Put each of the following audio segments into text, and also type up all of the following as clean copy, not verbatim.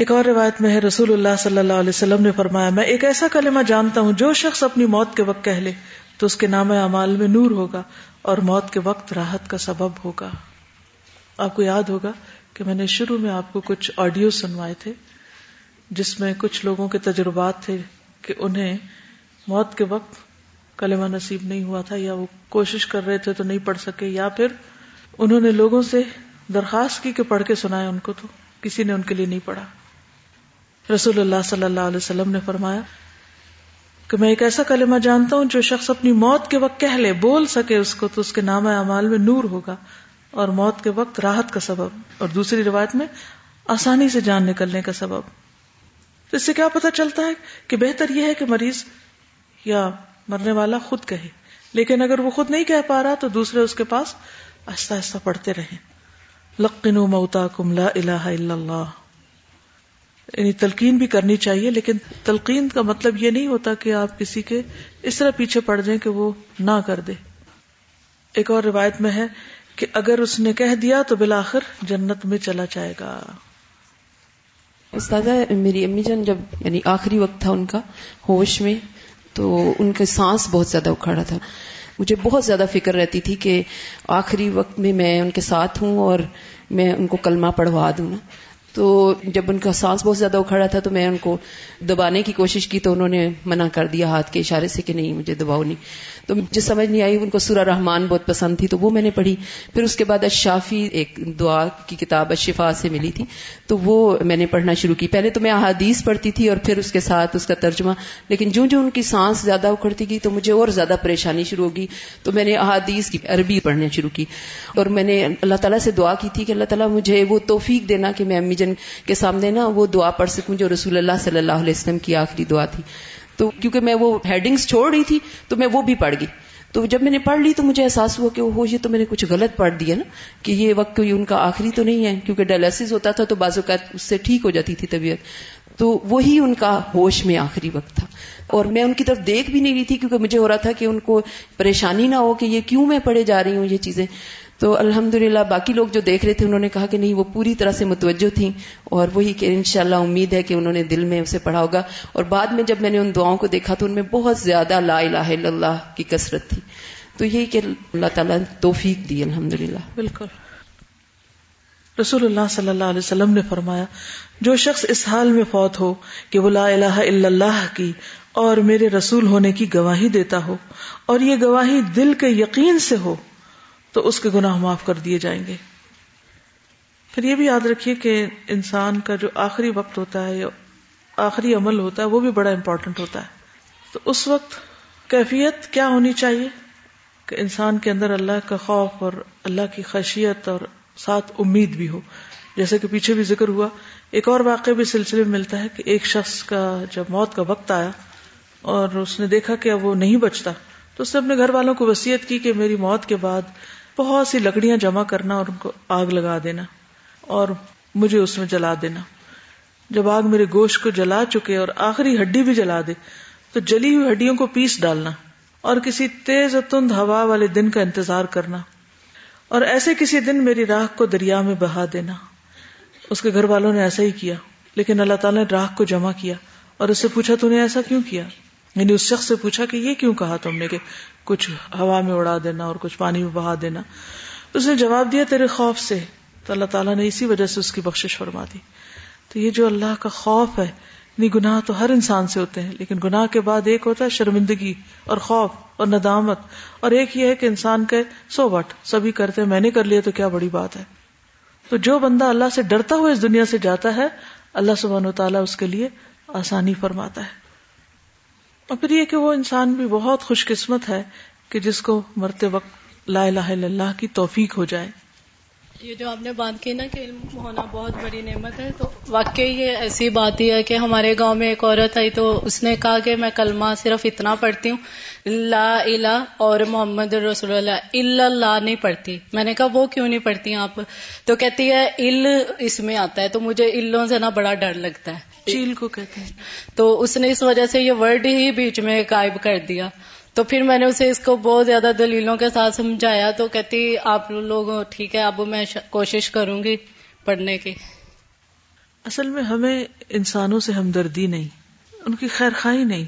ایک اور روایت میں ہے رسول اللہ صلی اللہ علیہ وسلم نے فرمایا میں ایک ایسا کلمہ جانتا ہوں جو شخص اپنی موت کے وقت کہہ لے تو اس کے نام اعمال میں نور ہوگا اور موت کے وقت راحت کا سبب ہوگا۔ آپ کو یاد ہوگا کہ میں نے شروع میں آپ کو کچھ آڈیو سنوائے تھے جس میں کچھ لوگوں کے تجربات تھے کہ انہیں موت کے وقت کلمہ نصیب نہیں ہوا تھا، یا وہ کوشش کر رہے تھے تو نہیں پڑھ سکے، یا پھر انہوں نے لوگوں سے درخواست کی کہ پڑھ کے سنائے ان کو، تو کسی نے ان کے لیے نہیں پڑھا۔ رسول اللہ صلی اللہ علیہ وسلم نے فرمایا کہ میں ایک ایسا کلمہ جانتا ہوں جو شخص اپنی موت کے وقت کہہ لے، بول سکے اس کو، تو اس کے نام اعمال میں نور ہوگا اور موت کے وقت راحت کا سبب، اور دوسری روایت میں آسانی سے جان نکلنے کا سبب۔ تو اس سے کیا پتہ چلتا ہے کہ بہتر یہ ہے کہ مریض یا مرنے والا خود کہے، لیکن اگر وہ خود نہیں کہہ پا رہا تو دوسرے اس کے پاس آہستہ آہستہ پڑھتے رہیں۔ لقنوا موتاکم لا الہ الا اللہ، یعنی تلقین بھی کرنی چاہیے، لیکن تلقین کا مطلب یہ نہیں ہوتا کہ آپ کسی کے اس طرح پیچھے پڑ جائیں کہ وہ نہ کر دے۔ ایک اور روایت میں ہے کہ اگر اس نے کہہ دیا تو بالآخر جنت میں چلا جائے گا۔ استاذہ میری امی جان جب یعنی آخری وقت تھا ان کا ہوش میں، تو ان کا سانس بہت زیادہ اکھاڑا تھا، مجھے بہت زیادہ فکر رہتی تھی کہ آخری وقت میں ان کے ساتھ ہوں اور میں ان کو کلمہ پڑھوا دوں نا۔ تو جب ان کا سانس بہت زیادہ اکھڑا تھا تو میں ان کو دبانے کی کوشش کی تو انہوں نے منع کر دیا ہاتھ کے اشارے سے کہ نہیں مجھے دباؤ نہیں۔ تو مجھے سمجھ نہیں آئی، ان کو سورہ رحمان بہت پسند تھی تو وہ میں نے پڑھی، پھر اس کے بعد الشافی ایک دعا کی کتاب الشفا سے ملی تھی تو وہ میں نے پڑھنا شروع کی۔ پہلے تو میں احادیث پڑھتی تھی اور پھر اس کے ساتھ اس کا ترجمہ، لیکن جوں جوں ان کی سانس زیادہ اکھڑتی گئی تو مجھے اور زیادہ پریشانی شروع ہوگی، تو میں نے احادیث کی عربی پڑھنا شروع کی، اور میں نے اللہ تعالیٰ سے دعا کی تھی کہ اللہ تعالیٰ مجھے وہ توفیق دینا کہ میں امی کے سامنے نا وہ دعا پڑھ سکوں جو رسول اللہ صلی اللہ علیہ وسلم کی آخری دعا تھی۔ تو کیونکہ میں وہ ہیڈنگز چھوڑ رہی تھی تو میں وہ بھی پڑھ گئی، تو جب میں نے پڑھ لی تو مجھے احساس ہوا کہ وہ یہ تو میں نے کچھ غلط پڑھ دیا نا، کہ یہ وقت کوئی ان کا آخری تو نہیں ہے، کیونکہ ڈائلسس ہوتا تھا تو بعض اوقات اس سے ٹھیک ہو جاتی تھی طبیعت، تو وہی ان کا ہوش میں آخری وقت تھا۔ اور میں ان کی طرف دیکھ بھی نہیں رہی تھی کیونکہ مجھے ہو رہا تھا کہ ان کو پریشانی نہ ہو کہ یہ کیوں میں پڑھے جا رہی ہوں یہ چیزیں۔ تو الحمدللہ باقی لوگ جو دیکھ رہے تھے انہوں نے کہا کہ نہیں وہ پوری طرح سے متوجہ تھیں، اور وہی کہ انشاءاللہ امید ہے کہ انہوں نے دل میں اسے پڑھا ہوگا۔ اور بعد میں جب میں نے ان دعاؤں کو دیکھا تو ان میں بہت زیادہ لا الہ الا اللہ کی کثرت تھی، تو یہ کہ اللہ تعالیٰ نے توفیق دی الحمدللہ۔ بالکل رسول اللہ صلی اللہ علیہ وسلم نے فرمایا جو شخص اس حال میں فوت ہو کہ وہ لا الہ الا اللہ کی اور میرے رسول ہونے کی گواہی دیتا ہو اور یہ گواہی دل کے یقین سے ہو تو اس کے گناہ معاف کر دیے جائیں گے۔ پھر یہ بھی یاد رکھیے کہ انسان کا جو آخری وقت ہوتا ہے یا آخری عمل ہوتا ہے وہ بھی بڑا امپورٹنٹ ہوتا ہے، تو اس وقت کیفیت کیا ہونی چاہیے کہ انسان کے اندر اللہ کا خوف اور اللہ کی خشیت اور ساتھ امید بھی ہو، جیسے کہ پیچھے بھی ذکر ہوا۔ ایک اور واقعہ بھی سلسلے میں ملتا ہے کہ ایک شخص کا جب موت کا وقت آیا اور اس نے دیکھا کہ اب وہ نہیں بچتا تو اس نے اپنے گھر والوں کو وصیت کی کہ میری موت کے بعد بہت سی لکڑیاں جمع کرنا اور ان کو آگ لگا دینا اور مجھے اس میں جلا دینا، جب آگ میرے گوشت کو جلا چکے اور آخری ہڈی بھی جلا دے تو جلی ہوئی ہڈیوں کو پیس ڈالنا، اور کسی تیز اور تند ہوا والے دن کا انتظار کرنا، اور ایسے کسی دن میری راہ کو دریا میں بہا دینا۔ اس کے گھر والوں نے ایسا ہی کیا، لیکن اللہ تعالیٰ نے راہ کو جمع کیا اور اس سے پوچھا تو نے ایسا کیوں کیا، یعنی اس شخص سے پوچھا کہ یہ کیوں کہا تم نے کہ کچھ ہوا میں اڑا دینا اور کچھ پانی میں بہا دینا۔ اس نے جواب دیا تیرے خوف سے، تو اللہ تعالیٰ نے اسی وجہ سے اس کی بخشش فرما دی۔ تو یہ جو اللہ کا خوف ہے، یعنی گناہ تو ہر انسان سے ہوتے ہیں، لیکن گناہ کے بعد ایک ہوتا ہے شرمندگی اور خوف اور ندامت، اور ایک یہ ہے کہ انسان کہے سو واٹ سبھی کرتے ہیں، میں نے کر لیا تو کیا بڑی بات ہے۔ تو جو بندہ اللہ سے ڈرتا ہوا اس دنیا سے جاتا ہے اللہ سبحانہ و تعالیٰ اس کے لیے آسانی فرماتا ہے۔ اور پھر یہ کہ وہ انسان بھی بہت خوش قسمت ہے کہ جس کو مرتے وقت لا الہ الا اللہ کی توفیق ہو جائے۔ یہ جو آپ نے بات کی نا کہ علم ہونا بہت بڑی نعمت ہے، تو واقعی یہ ایسی بات ہی ہے کہ ہمارے گاؤں میں ایک عورت آئی تو اس نے کہا کہ میں کلمہ صرف اتنا پڑھتی ہوں لا الہ اور محمد رسول اللہ، الا اللہ نہیں پڑھتی۔ میں نے کہا وہ کیوں نہیں پڑھتی آپ؟ تو کہتی ہے ال اس میں آتا ہے تو مجھے الوں سے نا بڑا ڈر لگتا ہے، چیل کو کہتے ہیں، تو اس نے اس وجہ سے یہ ورڈ ہی بیچ میں غائب کر دیا۔ تو پھر میں نے اسے اس کو بہت زیادہ دلیلوں کے ساتھ سمجھایا تو کہتی آپ لوگ ٹھیک ہے اب میں کوشش کروں گی پڑھنے کی۔ اصل میں ہمیں انسانوں سے ہمدردی نہیں، ان کی خیر خواہی نہیں،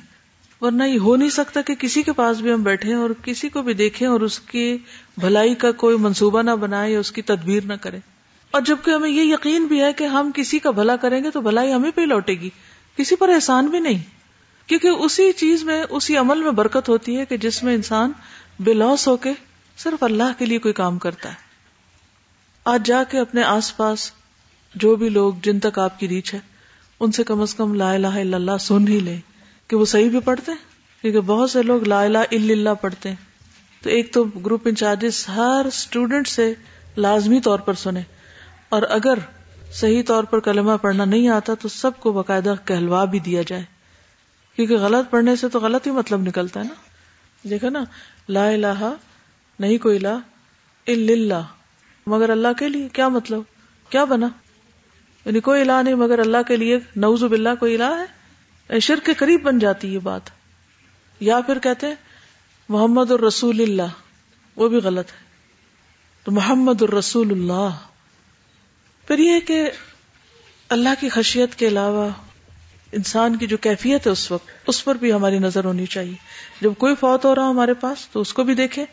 ورنہ یہ ہو نہیں سکتا کہ کسی کے پاس بھی ہم بیٹھیں اور کسی کو بھی دیکھیں اور اس کی بھلائی کا کوئی منصوبہ نہ بنائیں یا اس کی تدبیر نہ کریں، اور جبکہ ہمیں یہ یقین بھی ہے کہ ہم کسی کا بھلا کریں گے تو بھلائی ہمیں پہ لوٹے گی، کسی پر احسان بھی نہیں، کیونکہ اسی چیز میں، اسی عمل میں برکت ہوتی ہے کہ جس میں انسان بے لوث ہو کے صرف اللہ کے لیے کوئی کام کرتا ہے۔ آج جا کے اپنے آس پاس جو بھی لوگ جن تک آپ کی ریچ ہے ان سے کم از کم لا الہ الا اللہ سن ہی لیں کہ وہ صحیح بھی پڑھتے ہیں، کیونکہ بہت سے لوگ لا الہ الا اللہ پڑھتے ہیں۔ تو ایک تو گروپ انچارجز ہر اسٹوڈنٹ سے لازمی طور پر سنیں، اور اگر صحیح طور پر کلمہ پڑھنا نہیں آتا تو سب کو باقاعدہ کہلوا بھی دیا جائے، کیونکہ غلط پڑھنے سے تو غلط ہی مطلب نکلتا ہے نا۔ دیکھا نا، لا الہ نہیں کوئی الہ الا اللہ، مگر اللہ کے لیے، کیا مطلب، کیا بنا؟ یعنی کوئی الہ نہیں مگر اللہ کے لیے، نعوذ باللہ کوئی الہ ہے؟ شرک کے قریب بن جاتی یہ بات۔ یا پھر کہتے ہیں محمد الرسول اللہ، وہ بھی غلط ہے، تو محمد الرسول اللہ۔ پھر یہ کہ اللہ کی خشیت کے علاوہ انسان کی جو کیفیت ہے اس وقت، اس پر بھی ہماری نظر ہونی چاہیے۔ جب کوئی فوت ہو رہا ہمارے پاس تو اس کو بھی دیکھیں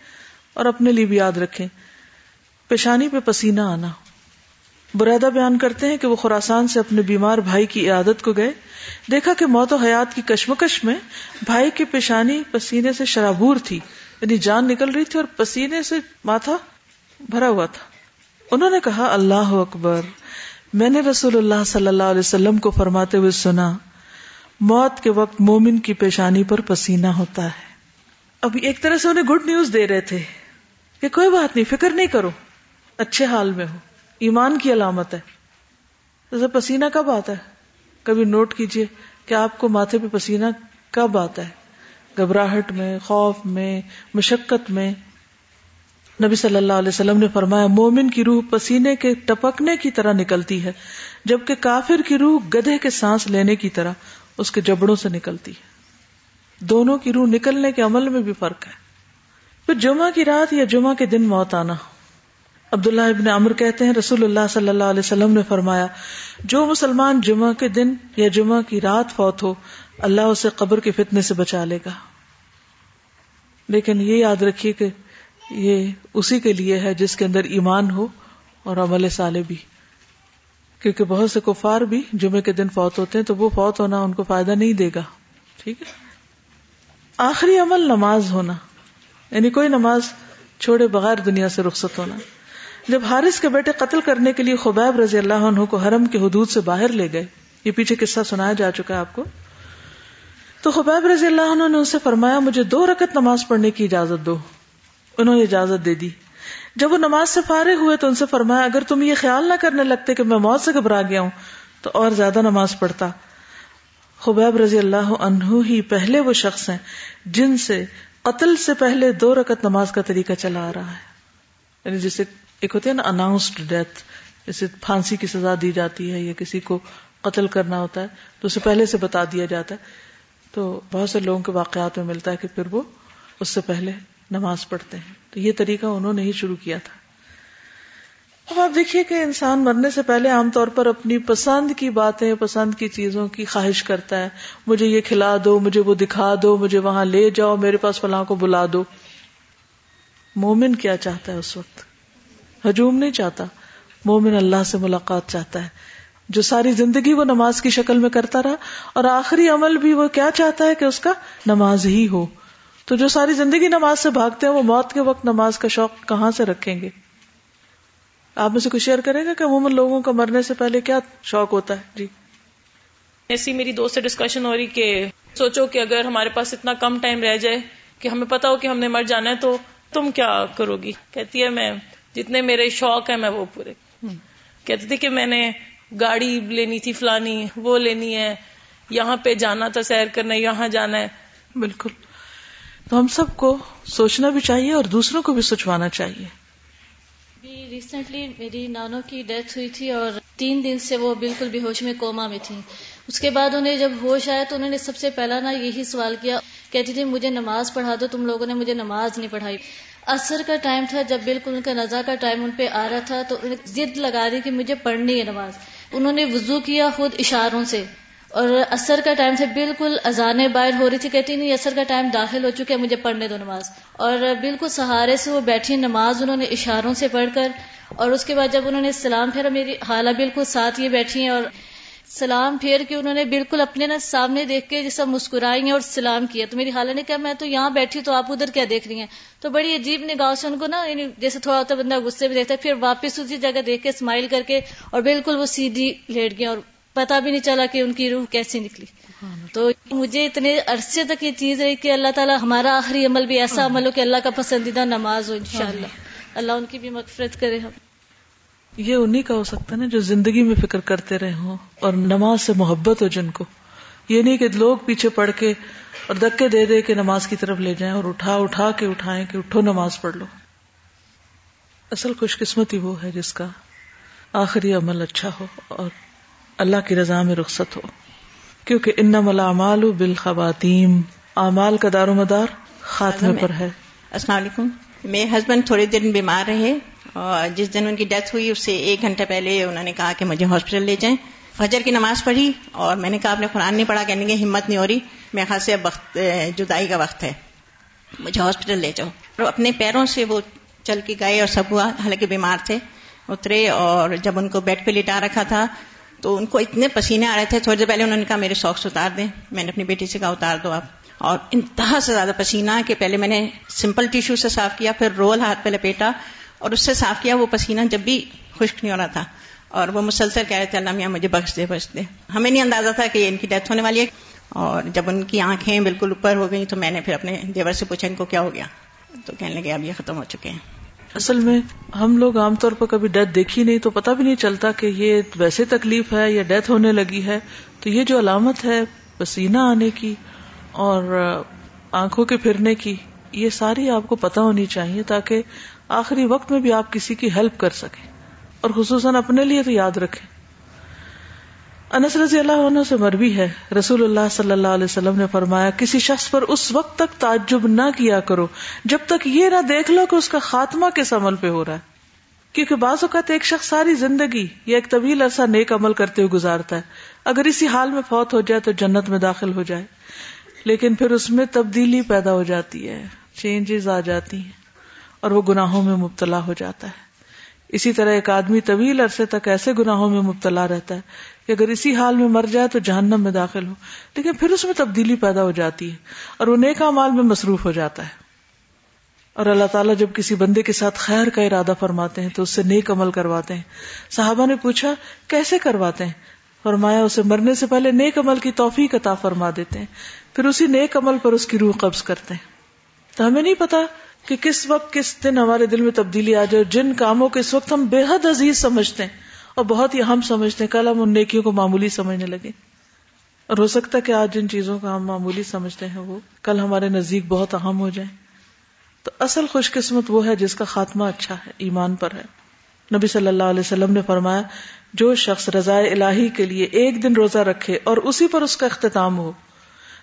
اور اپنے لیے بھی یاد رکھیں۔ پیشانی پہ پسینہ آنا، بریدہ بیان کرتے ہیں کہ وہ خراسان سے اپنے بیمار بھائی کی عیادت کو گئے، دیکھا کہ موت و حیات کی کشمکش میں بھائی کی پیشانی پسینے سے شرابور تھی، یعنی جان نکل رہی تھی اور پسینے سے ماتھا بھرا ہوا تھا۔ انہوں نے کہا اللہ اکبر، میں نے رسول اللہ صلی اللہ علیہ وسلم کو فرماتے ہوئے سنا، موت کے وقت مومن کی پیشانی پر پسینہ ہوتا ہے۔ اب ایک طرح سے انہیں گڈ نیوز دے رہے تھے کہ کوئی بات نہیں، فکر نہیں کرو، اچھے حال میں ہو، ایمان کی علامت ہے۔ جیسے پسینہ کب آتا ہے، کبھی نوٹ کیجئے کہ آپ کو ماتھے پہ پسینہ کب آتا ہے؟ گھبراہٹ میں، خوف میں، مشقت میں۔ نبی صلی اللہ علیہ وسلم نے فرمایا مومن کی روح پسینے کے ٹپکنے کی طرح نکلتی ہے، جبکہ کافر کی روح گدھے کے سانس لینے کی طرح اس کے جبڑوں سے نکلتی ہے۔ دونوں کی روح نکلنے کے عمل میں بھی فرق ہے۔ پھر جمعہ کی رات یا جمعہ کے دن موت آنا، عبداللہ ابن عمر کہتے ہیں رسول اللہ صلی اللہ علیہ وسلم نے فرمایا جو مسلمان جمعہ کے دن یا جمعہ کی رات فوت ہو، اللہ اسے قبر کے فتنے سے بچا لے گا۔ لیکن یہ یاد رکھیے کہ یہ اسی کے لیے ہے جس کے اندر ایمان ہو اور عمل صالح بھی، کیونکہ بہت سے کفار بھی جمعے کے دن فوت ہوتے ہیں تو وہ فوت ہونا ان کو فائدہ نہیں دے گا۔ ٹھیک ہے، آخری عمل نماز ہونا، یعنی کوئی نماز چھوڑے بغیر دنیا سے رخصت ہونا۔ جب حارث کے بیٹے قتل کرنے کے لیے خبیب رضی اللہ عنہ کو حرم کے حدود سے باہر لے گئے، یہ پیچھے قصہ سنایا جا چکا ہے آپ کو، تو خبیب رضی اللہ عنہ نے ان سے فرمایا مجھے 2 رکعت نماز پڑھنے کی اجازت دو، انہوں نے اجازت دے دی۔ جب وہ نماز سے فارغ ہوئے تو ان سے فرمایا اگر تم یہ خیال نہ کرنے لگتے کہ میں موت سے گھبرا گیا ہوں تو اور زیادہ نماز پڑھتا۔ خبیب رضی اللہ عنہ ہی پہلے وہ شخص ہیں جن سے قتل سے پہلے 2 رکعت نماز کا طریقہ چلا آ رہا ہے، یعنی جسے ایک ہوتی ہے نا اناؤنسڈ ڈیتھ، جسے پھانسی کی سزا دی جاتی ہے یا کسی کو قتل کرنا ہوتا ہے تو اسے پہلے سے بتا دیا جاتا ہے، تو بہت سے لوگوں کے واقعات میں ملتا ہے کہ پھر وہ اس سے پہلے نماز پڑھتے ہیں، تو یہ طریقہ انہوں نے ہی شروع کیا تھا۔ اب آپ دیکھیے کہ انسان مرنے سے پہلے عام طور پر اپنی پسند کی باتیں، پسند کی چیزوں کی خواہش کرتا ہے، مجھے یہ کھلا دو، مجھے وہ دکھا دو، مجھے وہاں لے جاؤ، میرے پاس فلاں کو بلا دو۔ مومن کیا چاہتا ہے اس وقت؟ ہجوم نہیں چاہتا، مومن اللہ سے ملاقات چاہتا ہے، جو ساری زندگی وہ نماز کی شکل میں کرتا رہا، اور آخری عمل بھی وہ کیا چاہتا ہے کہ اس کا نماز ہی ہو۔ تو جو ساری زندگی نماز سے بھاگتے ہیں وہ موت کے وقت نماز کا شوق کہاں سے رکھیں گے؟ آپ میں سے کچھ شیئر کرے گا کہ عموماً لوگوں کا مرنے سے پہلے کیا شوق ہوتا ہے؟ جی ایسی میری دوست سے ڈسکشن ہو رہی کہ سوچو کہ اگر ہمارے پاس اتنا کم ٹائم رہ جائے کہ ہمیں پتا ہو کہ ہم نے مر جانا ہے تو تم کیا کرو گی؟ کہتی ہے میں جتنے میرے شوق ہیں میں وہ پورے، کہتی تھی کہ میں نے گاڑی لینی تھی فلانی، وہ لینی ہے، یہاں پہ جانا تھا سیر کرنا، یہاں جانا ہے۔ بالکل، تو ہم سب کو سوچنا بھی چاہیے اور دوسروں کو بھی سوچوانا چاہیے۔ بھی ریسنٹلی میری نانو کی ڈیتھ ہوئی تھی اور 3 دن سے وہ بالکل بے ہوش میں کوما میں تھی۔ اس کے بعد انہیں جب ہوش آیا تو انہوں نے سب سے پہلا نا یہی سوال کیا، کہتی تھی مجھے نماز پڑھا دو، تم لوگوں نے مجھے نماز نہیں پڑھائی۔ عصر کا ٹائم تھا جب بالکل ان کا نزا کا ٹائم ان پہ آ رہا تھا، تو ضد لگا رہی کہ مجھے پڑھنی ہے نماز، انہوں نے وضو کیا خود اشاروں سے، اور عصر کا ٹائم سے بالکل اذانیں باہر ہو رہی تھی، کہتی نہیں عصر کا ٹائم داخل ہو چکے، مجھے پڑھنے دو نماز، اور بالکل سہارے سے وہ بیٹھی نماز انہوں نے اشاروں سے پڑھ کر، اور اس کے بعد جب انہوں نے سلام پھیرا، میری خالہ بالکل ساتھ یہ بیٹھی ہیں، اور سلام پھیر کے انہوں نے بالکل اپنے نا سامنے دیکھ کے جیسا مسکرائی ہیں اور سلام کیا، تو میری خالہ نے کہا میں تو یہاں بیٹھی تو آپ ادھر کیا دیکھ رہی ہیں، تو بڑی عجیب نگاہ سے ان کو نا، یعنی جیسے تھوڑا ہوتا بندہ غصے میں دیکھتا ہے، پھر واپس اسی جگہ دیکھ کے اسمائل کر کے، اور بالکل وہ سیدھی لیٹ گئی اور پتا بھی نہیں چلا کہ ان کی روح کیسے نکلی. تو مجھے اتنے عرصے تک یہ چیز رہی کہ اللہ تعالیٰ ہمارا آخری عمل بھی ایسا عمل ہو کہ اللہ کا پسندیدہ نماز ہو انشاءاللہ. اللہ ان کی بھی مغفرت کرے. ہم یہ انہی کا ہو سکتا ہے نا جو زندگی میں فکر کرتے رہے ہوں اور نماز سے محبت ہو جن کو، یہ نہیں کہ لوگ پیچھے پڑھ کے اور دھکے دے دے کے نماز کی طرف لے جائیں اور اٹھائیں کہ اٹھو نماز پڑھ لو. اصل خوش قسمتی وہ ہے جس کا آخری عمل اچھا ہو اور اللہ کی رضا میں رخصت ہو، کیونکہ انما الاعمال بالخواتیم، اعمال کا دار و مدار خاتمے پر ہے. السلام علیکم. میرے ہسبینڈ تھوڑے دن بیمار رہے اور جس دن ان کی ڈیتھ ہوئی اس سے 1 گھنٹہ پہلے انہوں نے کہا کہ مجھے ہاسپٹل لے جائیں. فجر کی نماز پڑھی اور میں نے کہا آپ نے قرآن نہیں پڑھا، کہنے کی ہمت نہیں ہو رہی، میرے خیال سے اب وقت جدائی کا وقت ہے، مجھے ہاسپٹل لے جاؤ. اور اپنے پیروں سے وہ چل کے گئے اور سب ہوا، حالانکہ بیمار تھے، اترے اور جب ان کو بیڈ پہ لٹا رکھا تھا تو ان کو اتنے پسینے آ رہے تھے. تھوڑی دیر پہلے انہوں نے کہا میرے ساکس اتار دیں، میں نے اپنی بیٹی سے کہا اتار دو آپ، اور انتہا سے زیادہ پسینہ کہ پہلے میں نے سمپل ٹیشو سے صاف کیا، پھر رول ہاتھ پہ لپیٹا اور اس سے صاف کیا، وہ پسینہ جب بھی خشک نہیں ہو رہا تھا. اور وہ مسلسل کہہ رہے تھے اللہ میاں مجھے بخش دے بخش دے. ہمیں نہیں اندازہ تھا کہ ان کی ڈیتھ ہونے والی ہے. اور جب ان کی آنکھیں بالکل اوپر ہو گئی تو میں نے پھر اپنے دیور سے پوچھا ان کو کیا ہو گیا، تو کہنے لگے اب یہ ختم ہو چکے ہیں. اصل میں ہم لوگ عام طور پر کبھی ڈیتھ دیکھی نہیں تو پتہ بھی نہیں چلتا کہ یہ ویسے تکلیف ہے یا ڈیتھ ہونے لگی ہے. تو یہ جو علامت ہے پسینہ آنے کی اور آنکھوں کے پھرنے کی، یہ ساری آپ کو پتہ ہونی چاہیے تاکہ آخری وقت میں بھی آپ کسی کی ہیلپ کر سکیں، اور خصوصاً اپنے لیے تو یاد رکھیں. انس رضی اللہ عنہ سے مروی ہے رسول اللہ صلی اللہ علیہ وسلم نے فرمایا کسی شخص پر اس وقت تک تعجب نہ کیا کرو جب تک یہ نہ دیکھ لو کہ اس کا خاتمہ کس عمل پہ ہو رہا ہے، کیونکہ بعض اوقات ایک شخص ساری زندگی یا ایک طویل عرصہ نیک عمل کرتے ہوئے گزارتا ہے، اگر اسی حال میں فوت ہو جائے تو جنت میں داخل ہو جائے، لیکن پھر اس میں تبدیلی پیدا ہو جاتی ہے، چینجز آ جاتی ہیں اور وہ گناہوں میں مبتلا ہو جاتا ہے. اسی طرح ایک آدمی طویل عرصے تک ایسے گناہوں میں مبتلا رہتا ہے کہ اگر اسی حال میں مر جائے تو جہنم میں داخل ہو، لیکن پھر اس میں تبدیلی پیدا ہو جاتی ہے اور وہ نیک اعمال میں مصروف ہو جاتا ہے. اور اللہ تعالیٰ جب کسی بندے کے ساتھ خیر کا ارادہ فرماتے ہیں تو اس سے نیک عمل کرواتے ہیں. صحابہ نے پوچھا کیسے کرواتے ہیں؟ فرمایا اسے مرنے سے پہلے نیک عمل کی توفیق عطا فرما دیتے ہیں، پھر اسی نیک عمل پر اس کی روح قبض کرتے ہیں. تو ہمیں نہیں پتا کہ کس وقت کس دن ہمارے دل میں تبدیلی آ جائے. جن کاموں کے اس وقت ہم بے حد عزیز سمجھتے ہیں اور بہت ہی اہم سمجھتے ہیں، کل ہم ان نیکیوں کو معمولی سمجھنے لگے، اور ہو سکتا ہے کہ آج جن چیزوں کا ہم معمولی سمجھتے ہیں وہ کل ہمارے نزدیک بہت اہم ہو جائیں. تو اصل خوش قسمت وہ ہے جس کا خاتمہ اچھا ہے، ایمان پر ہے. نبی صلی اللہ علیہ وسلم نے فرمایا جو شخص رضائے الہی کے لیے ایک دن روزہ رکھے اور اسی پر اس کا اختتام ہو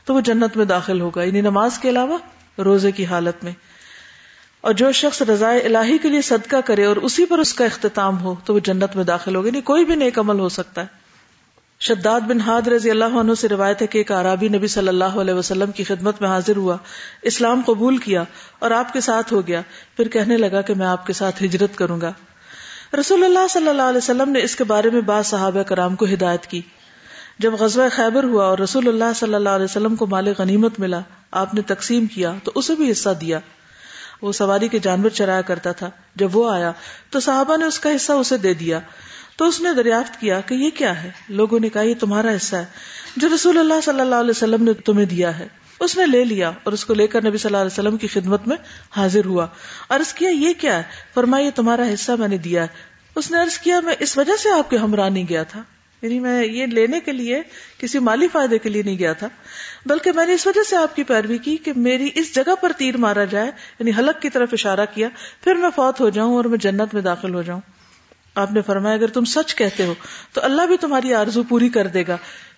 تو وہ جنت میں داخل ہوگا، یعنی نماز کے علاوہ روزے کی حالت میں. اور جو شخص رضائے الہی کے لیے صدقہ کرے اور اسی پر اس کا اختتام ہو تو وہ جنت میں داخل ہوگا، یعنی کوئی بھی نیک عمل ہو سکتا ہے. شداد بن ہاد رضی اللہ عنہ سے روایت ہے کہ ایک اعرابی نبی صلی اللہ علیہ وسلم کی خدمت میں حاضر ہوا، اسلام قبول کیا اور آپ کے ساتھ ہو گیا، پھر کہنے لگا کہ میں آپ کے ساتھ ہجرت کروں گا. رسول اللہ صلی اللہ علیہ وسلم نے اس کے بارے میں بعض صحابہ کرام کو ہدایت کی. جب غزوہ خیبر ہوا اور رسول اللہ صلی اللہ علیہ وسلم کو مال غنیمت ملا، آپ نے تقسیم کیا تو اسے بھی حصہ دیا. وہ سواری کے جانور چرایا کرتا تھا، جب وہ آیا تو صحابہ نے اس کا حصہ اسے دے دیا. تو اس نے دریافت کیا کہ یہ کیا ہے؟ لوگوں نے کہا یہ تمہارا حصہ ہے جو رسول اللہ صلی اللہ علیہ وسلم نے تمہیں دیا ہے. اس نے لے لیا اور اس کو لے کر نبی صلی اللہ علیہ وسلم کی خدمت میں حاضر ہوا. عرض کیا یہ کیا ہے؟ فرمایا یہ تمہارا حصہ میں نے دیا ہے. اس نے عرض کیا میں اس وجہ سے آپ کے ہمراہ نہیں گیا تھا، یعنی میں یہ لینے کے لیے کسی مالی فائدے کے لیے نہیں گیا تھا، بلکہ میں نے اس وجہ سے آپ کی پیروی کی کہ میری اس جگہ پر تیر مارا جائے، یعنی حلق کی طرف اشارہ کیا، پھر میں فوت ہو جاؤں اور میں جنت میں داخل ہو جاؤں. آپ نے فرمایا اگر تم سچ کہتے ہو تو اللہ بھی تمہاری آرزو پوری کر دے گا.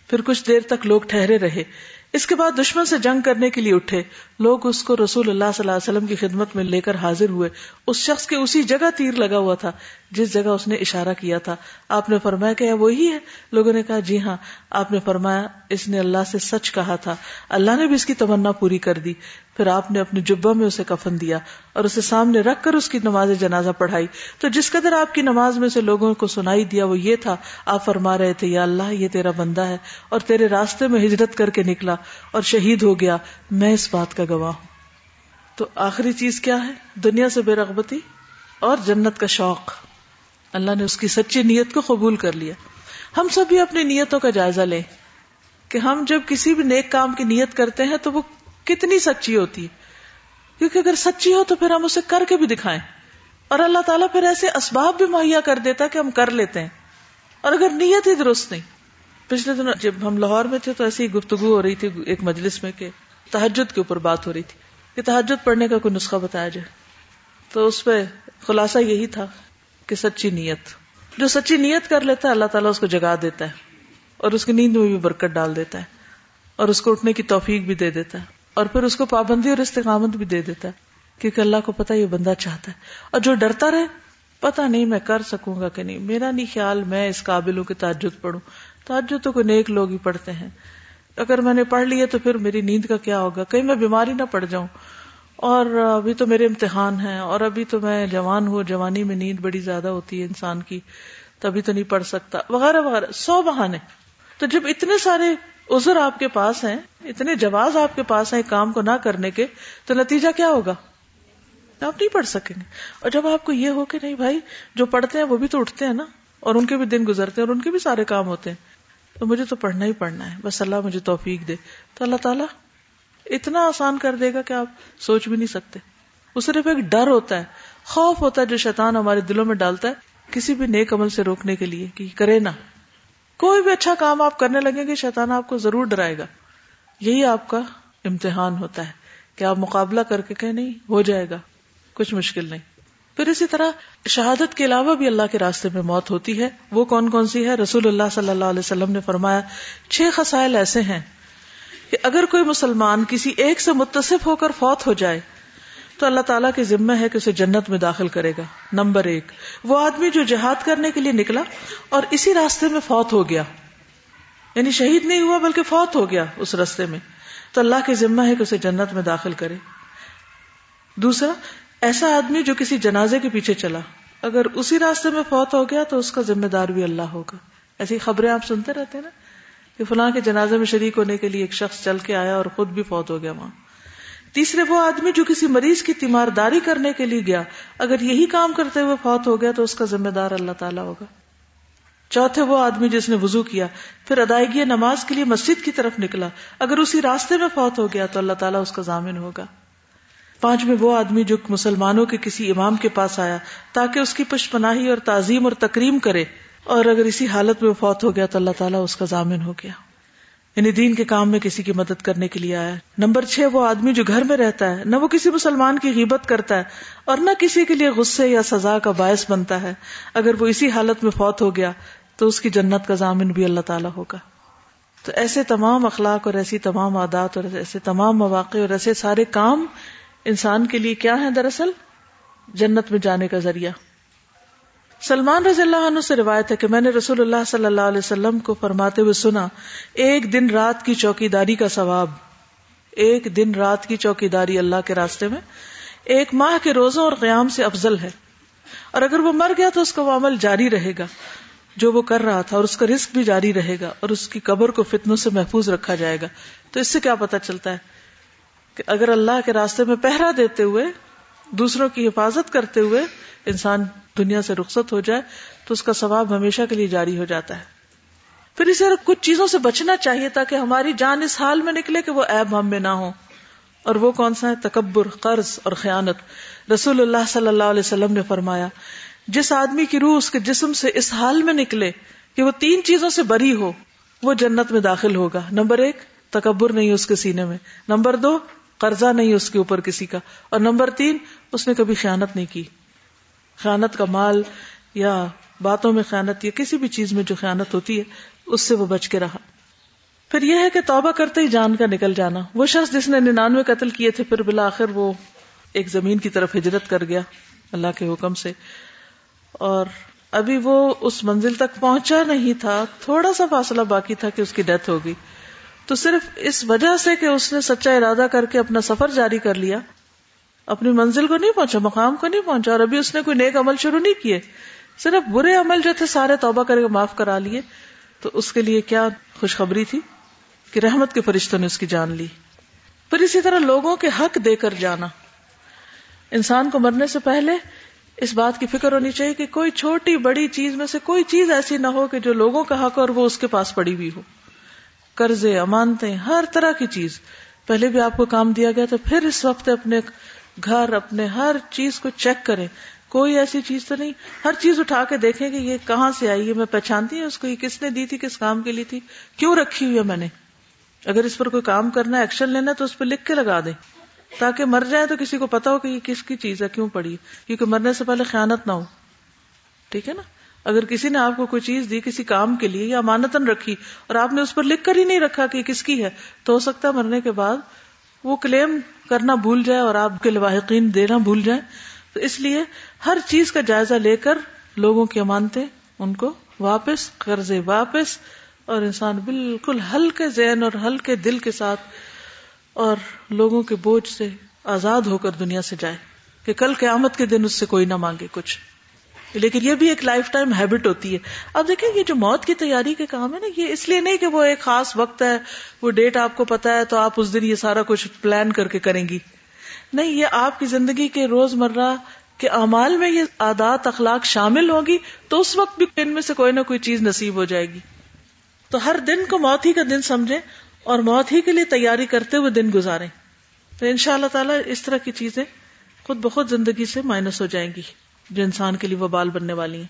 پھر کچھ دیر تک لوگ ٹھہرے رہے، اس کے بعد دشمن سے جنگ کرنے کے لیے اٹھے لوگ اس کو رسول اللہ صلی اللہ علیہ وسلم کی خدمت میں لے کر حاضر ہوئے. اس شخص کے اسی جگہ تیر لگا ہوا تھا جس جگہ اس نے اشارہ کیا تھا. آپ نے فرمایا کہ وہی ہے؟ لوگوں نے کہا جی ہاں. آپ نے فرمایا اس نے اللہ سے سچ کہا تھا، اللہ نے بھی اس کی تمنا پوری کر دی. پھر آپ نے اپنے جبہ میں اسے کفن دیا اور اسے سامنے رکھ کر اس کی نماز جنازہ پڑھائی. تو جس قدر آپ کی نماز میں سے لوگوں کو سنائی دیا وہ یہ تھا، آپ فرما رہے تھے یا اللہ یہ تیرا بندہ ہے اور تیرے راستے میں ہجرت کر کے نکلا اور شہید ہو گیا، میں اس بات کا گواہ ہوں. تو آخری چیز کیا ہے؟ دنیا سے بے رغبتی اور جنت کا شوق. اللہ نے اس کی سچی نیت کو قبول کر لیا. ہم سب بھی اپنی نیتوں کا جائزہ لیں کہ ہم جب کسی بھی نیک کام کی نیت کرتے ہیں تو وہ کتنی سچی ہوتی ہے، کیونکہ اگر سچی ہو تو پھر ہم اسے کر کے بھی دکھائیں. اور اللہ تعالیٰ پھر ایسے اسباب بھی مہیا کر دیتا کہ ہم کر لیتے ہیں. اور اگر نیت ہی درست نہیں، پچھلے دنوں جب ہم لاہور میں تھے تو ایسی گفتگو ہو رہی تھی ایک مجلس میں کہ تہجد کے اوپر بات ہو رہی تھی کہ تہجد پڑھنے کا کوئی نسخہ بتایا جائے. تو اس پہ خلاصہ یہی تھا کہ سچی نیت، جو سچی نیت کر لیتا ہے اللہ تعالیٰ اس کو جگا دیتا ہے اور اس کی نیند میں بھی برکت ڈال دیتا ہے اور اس کو اٹھنے کی توفیق بھی دے دیتا ہے اور پھر اس کو پابندی اور استقامت بھی دے دیتا ہے، کیونکہ اللہ کو پتا یہ بندہ چاہتا ہے. اور جو ڈرتا رہے پتا نہیں میں کر سکوں گا کہ نہیں، میرا نہیں خیال میں اس قابل ہوں کہ تہجد پڑھوں. تہجد تو کوئی نیک لوگ ہی پڑھتے ہیں، اگر میں نے پڑھ لیا تو پھر میری نیند کا کیا ہوگا، کہیں میں بیماری نہ پڑ جاؤں، اور ابھی تو میرے امتحان ہیں، اور ابھی تو میں جوان ہوں، جوانی میں نیند بڑی زیادہ ہوتی ہے انسان کی، تبھی تو نہیں پڑھ سکتا وغیرہ وغیرہ، 100 بہانے. تو جب اتنے سارے عذر آپ کے پاس ہیں، اتنے جواز آپ کے پاس ہیں کام کو نہ کرنے کے، تو نتیجہ کیا ہوگا؟ آپ نہیں پڑھ سکیں گے. اور جب آپ کو یہ ہو کہ نہیں بھائی جو پڑھتے ہیں وہ بھی تو اٹھتے ہیں نا، اور ان کے بھی دن گزرتے ہیں اور ان کے بھی سارے کام ہوتے ہیں، تو مجھے تو پڑھنا ہی پڑھنا ہے، بس اللہ مجھے توفیق دے، تو اللہ تعالیٰ اتنا آسان کر دے گا کہ آپ سوچ بھی نہیں سکتے. وہ صرف ایک ڈر ہوتا ہے، خوف ہوتا ہے جو شیطان ہمارے دلوں میں ڈالتا ہے کسی بھی نیک عمل سے روکنے کے لیے کہ کرے نہ. کوئی بھی اچھا کام آپ کرنے لگیں گے شیطان آپ کو ضرور ڈرائے گا. یہی آپ کا امتحان ہوتا ہے کہ آپ مقابلہ کر کے کہیں نہیں ہو جائے گا، کچھ مشکل نہیں. پھر اسی طرح شہادت کے علاوہ بھی اللہ کے راستے میں موت ہوتی ہے. وہ کون کون سی ہے؟ رسول اللہ صلی اللہ علیہ وسلم نے فرمایا 6 خصائل ایسے ہیں کہ اگر کوئی مسلمان کسی ایک سے متصف ہو کر فوت ہو جائے تو اللہ تعالیٰ کے ذمہ ہے کہ اسے جنت میں داخل کرے گا. نمبر 1، وہ آدمی جو جہاد کرنے کے لیے نکلا اور اسی راستے میں فوت ہو گیا، یعنی شہید نہیں ہوا بلکہ فوت ہو گیا اس راستے میں، تو اللہ کے ذمہ ہے کہ اسے جنت میں داخل کرے. دوسرا، ایسا آدمی جو کسی جنازے کے پیچھے چلا، اگر اسی راستے میں فوت ہو گیا تو اس کا ذمہ دار بھی اللہ ہوگا. ایسی خبریں آپ سنتے رہتے ہیں نا کہ فلاں کے جنازے میں شریک ہونے کے لیے ایک شخص چل کے آیا اور خود بھی فوت ہو گیا وہاں. تیسرے، وہ آدمی جو کسی مریض کی تیمارداری کرنے کے لیے گیا، اگر یہی کام کرتے ہوئے فوت ہو گیا تو اس کا ذمہ دار اللہ تعالیٰ ہوگا. چوتھے، وہ آدمی جس نے وضو کیا پھر ادائیگی نماز کے لیے مسجد کی طرف نکلا، اگر اسی راستے میں فوت ہو گیا تو اللہ تعالیٰ اس کا ضامن ہوگا. پانچویں، وہ آدمی جو مسلمانوں کے کسی امام کے پاس آیا تاکہ اس کی پشت پناہی اور تعظیم اور تکریم کرے، اور اگر اسی حالت میں فوت ہو گیا تو اللہ تعالیٰ اس کا ضامن ہو گیا، یعنی دین کے کام میں کسی کی مدد کرنے کے لیے آیا. نمبر 6، وہ آدمی جو گھر میں رہتا ہے، نہ وہ کسی مسلمان کی غیبت کرتا ہے اور نہ کسی کے لیے غصے یا سزا کا باعث بنتا ہے، اگر وہ اسی حالت میں فوت ہو گیا تو اس کی جنت کا ضامن بھی اللہ تعالیٰ ہوگا. تو ایسے تمام اخلاق اور ایسی تمام عادات اور ایسے تمام مواقع اور ایسے سارے کام انسان کے لیے کیا ہیں؟ دراصل جنت میں جانے کا ذریعہ. سلمان رضی اللہ عنہ سے روایت ہے کہ میں نے رسول اللہ صلی اللہ علیہ وسلم کو فرماتے ہوئے سنا، ایک دن رات کی چوکیداری کا ثواب، ایک دن رات کی چوکیداری اللہ کے راستے میں ایک ماہ کے روزوں اور قیام سے افضل ہے، اور اگر وہ مر گیا تو اس کا وہ عمل جاری رہے گا جو وہ کر رہا تھا، اور اس کا رزق بھی جاری رہے گا، اور اس کی قبر کو فتنوں سے محفوظ رکھا جائے گا. تو اس سے کیا پتہ چلتا ہے کہ اگر اللہ کے راستے میں پہرا دیتے ہوئے، دوسروں کی حفاظت کرتے ہوئے انسان دنیا سے رخصت ہو جائے تو اس کا ثواب ہمیشہ کے لیے جاری ہو جاتا ہے. پھر اسے کچھ چیزوں سے بچنا چاہیے تاکہ ہماری جان اس حال میں نکلے کہ وہ عیب ہم میں نہ ہو، اور وہ کون سا ہے؟ تکبر، قرض اور خیانت. رسول اللہ صلی اللہ علیہ وسلم نے فرمایا جس آدمی کی روح اس کے جسم سے اس حال میں نکلے کہ وہ 3 چیزوں سے بری ہو وہ جنت میں داخل ہوگا. نمبر 1، تکبر نہیں اس کے سینے میں. نمبر 2، قرضہ نہیں اس کے اوپر کسی کا. اور نمبر 3، اس نے کبھی خیانت نہیں کی. خیانت کا مال یا باتوں میں خیانت یا کسی بھی چیز میں جو خیانت ہوتی ہے اس سے وہ بچ کے رہا. پھر یہ ہے کہ توبہ کرتے ہی جان کا نکل جانا. وہ شخص جس نے 99 قتل کیے تھے پھر بالآخر وہ ایک زمین کی طرف ہجرت کر گیا اللہ کے حکم سے, اور ابھی وہ اس منزل تک پہنچا نہیں تھا, تھوڑا سا فاصلہ باقی تھا کہ اس کی ڈیتھ ہوگی. تو صرف اس وجہ سے کہ اس نے سچا ارادہ کر کے اپنا سفر جاری کر لیا, اپنی منزل کو نہیں پہنچا, مقام کو نہیں پہنچا, اور ابھی اس نے کوئی نیک عمل شروع نہیں کیے, صرف برے عمل جو تھے سارے توبہ کر کے معاف کرا لیے, تو اس کے لیے کیا خوشخبری تھی کہ رحمت کے فرشتوں نے اس کی جان لی. پھر اسی طرح لوگوں کے حق دے کر جانا, انسان کو مرنے سے پہلے اس بات کی فکر ہونی چاہیے کہ کوئی چھوٹی بڑی چیز میں سے کوئی چیز ایسی نہ ہو کہ جو لوگوں کا حق اور وہ اس کے پاس پڑی ہوئی ہو. قرضے, امانتیں, ہر طرح کی چیز, پہلے بھی آپ کو کام دیا گیا, تو پھر اس وقت اپنے گھر اپنے ہر چیز کو چیک کریں, کوئی ایسی چیز تو نہیں. ہر چیز اٹھا کے دیکھیں کہ یہ کہاں سے آئی ہے, میں پہچانتی ہوں اس کو, یہ کس نے دی تھی, کس کام کے لیے تھی, کیوں رکھی ہوئی ہے میں نے. اگر اس پر کوئی کام کرنا ہے, ایکشن لینا, تو اس پہ لکھ کے لگا دیں تاکہ مر جائیں تو کسی کو پتا ہو کہ یہ کس کی چیز ہے, کیوں پڑی, کیونکہ مرنے سے پہلے خیانت نہ ہو. ٹھیک ہے نا, اگر کسی نے آپ کو کوئی چیز دی کسی کام کے لیے یا امانتاً رکھی اور آپ نے اس پر لکھ کر ہی نہیں رکھا کہ یہ کس کی ہے, تو ہو سکتا ہے مرنے کے بعد وہ کلیم کرنا بھول جائے اور آپ کے لواحقین دینا بھول جائیں. تو اس لیے ہر چیز کا جائزہ لے کر لوگوں کی امانتیں ان کو واپس, قرضے واپس, اور انسان بالکل ہلکے ذہن اور ہلکے دل کے ساتھ اور لوگوں کے بوجھ سے آزاد ہو کر دنیا سے جائے کہ کل قیامت کے دن اس سے کوئی نہ مانگے کچھ. لیکن یہ بھی ایک لائف ٹائم ہیبٹ ہوتی ہے. اب دیکھیں یہ جو موت کی تیاری کے کام ہے نا, یہ اس لیے نہیں کہ وہ ایک خاص وقت ہے, وہ ڈیٹ آپ کو پتا ہے تو آپ اس دن یہ سارا کچھ پلان کر کے کریں گی, نہیں, یہ آپ کی زندگی کے روز مرہ کے اعمال میں یہ عادات اخلاق شامل ہوگی, تو اس وقت بھی ان میں سے کوئی نہ کوئی چیز نصیب ہو جائے گی. تو ہر دن کو موت ہی کا دن سمجھیں اور موت ہی کے لیے تیاری کرتے ہوئے دن گزاریں, تو انشاءاللہ تعالی اس طرح کی چیزیں خود بخود زندگی سے مائنس ہو جائیں گی جو انسان کے لیے وبال بننے والی ہیں.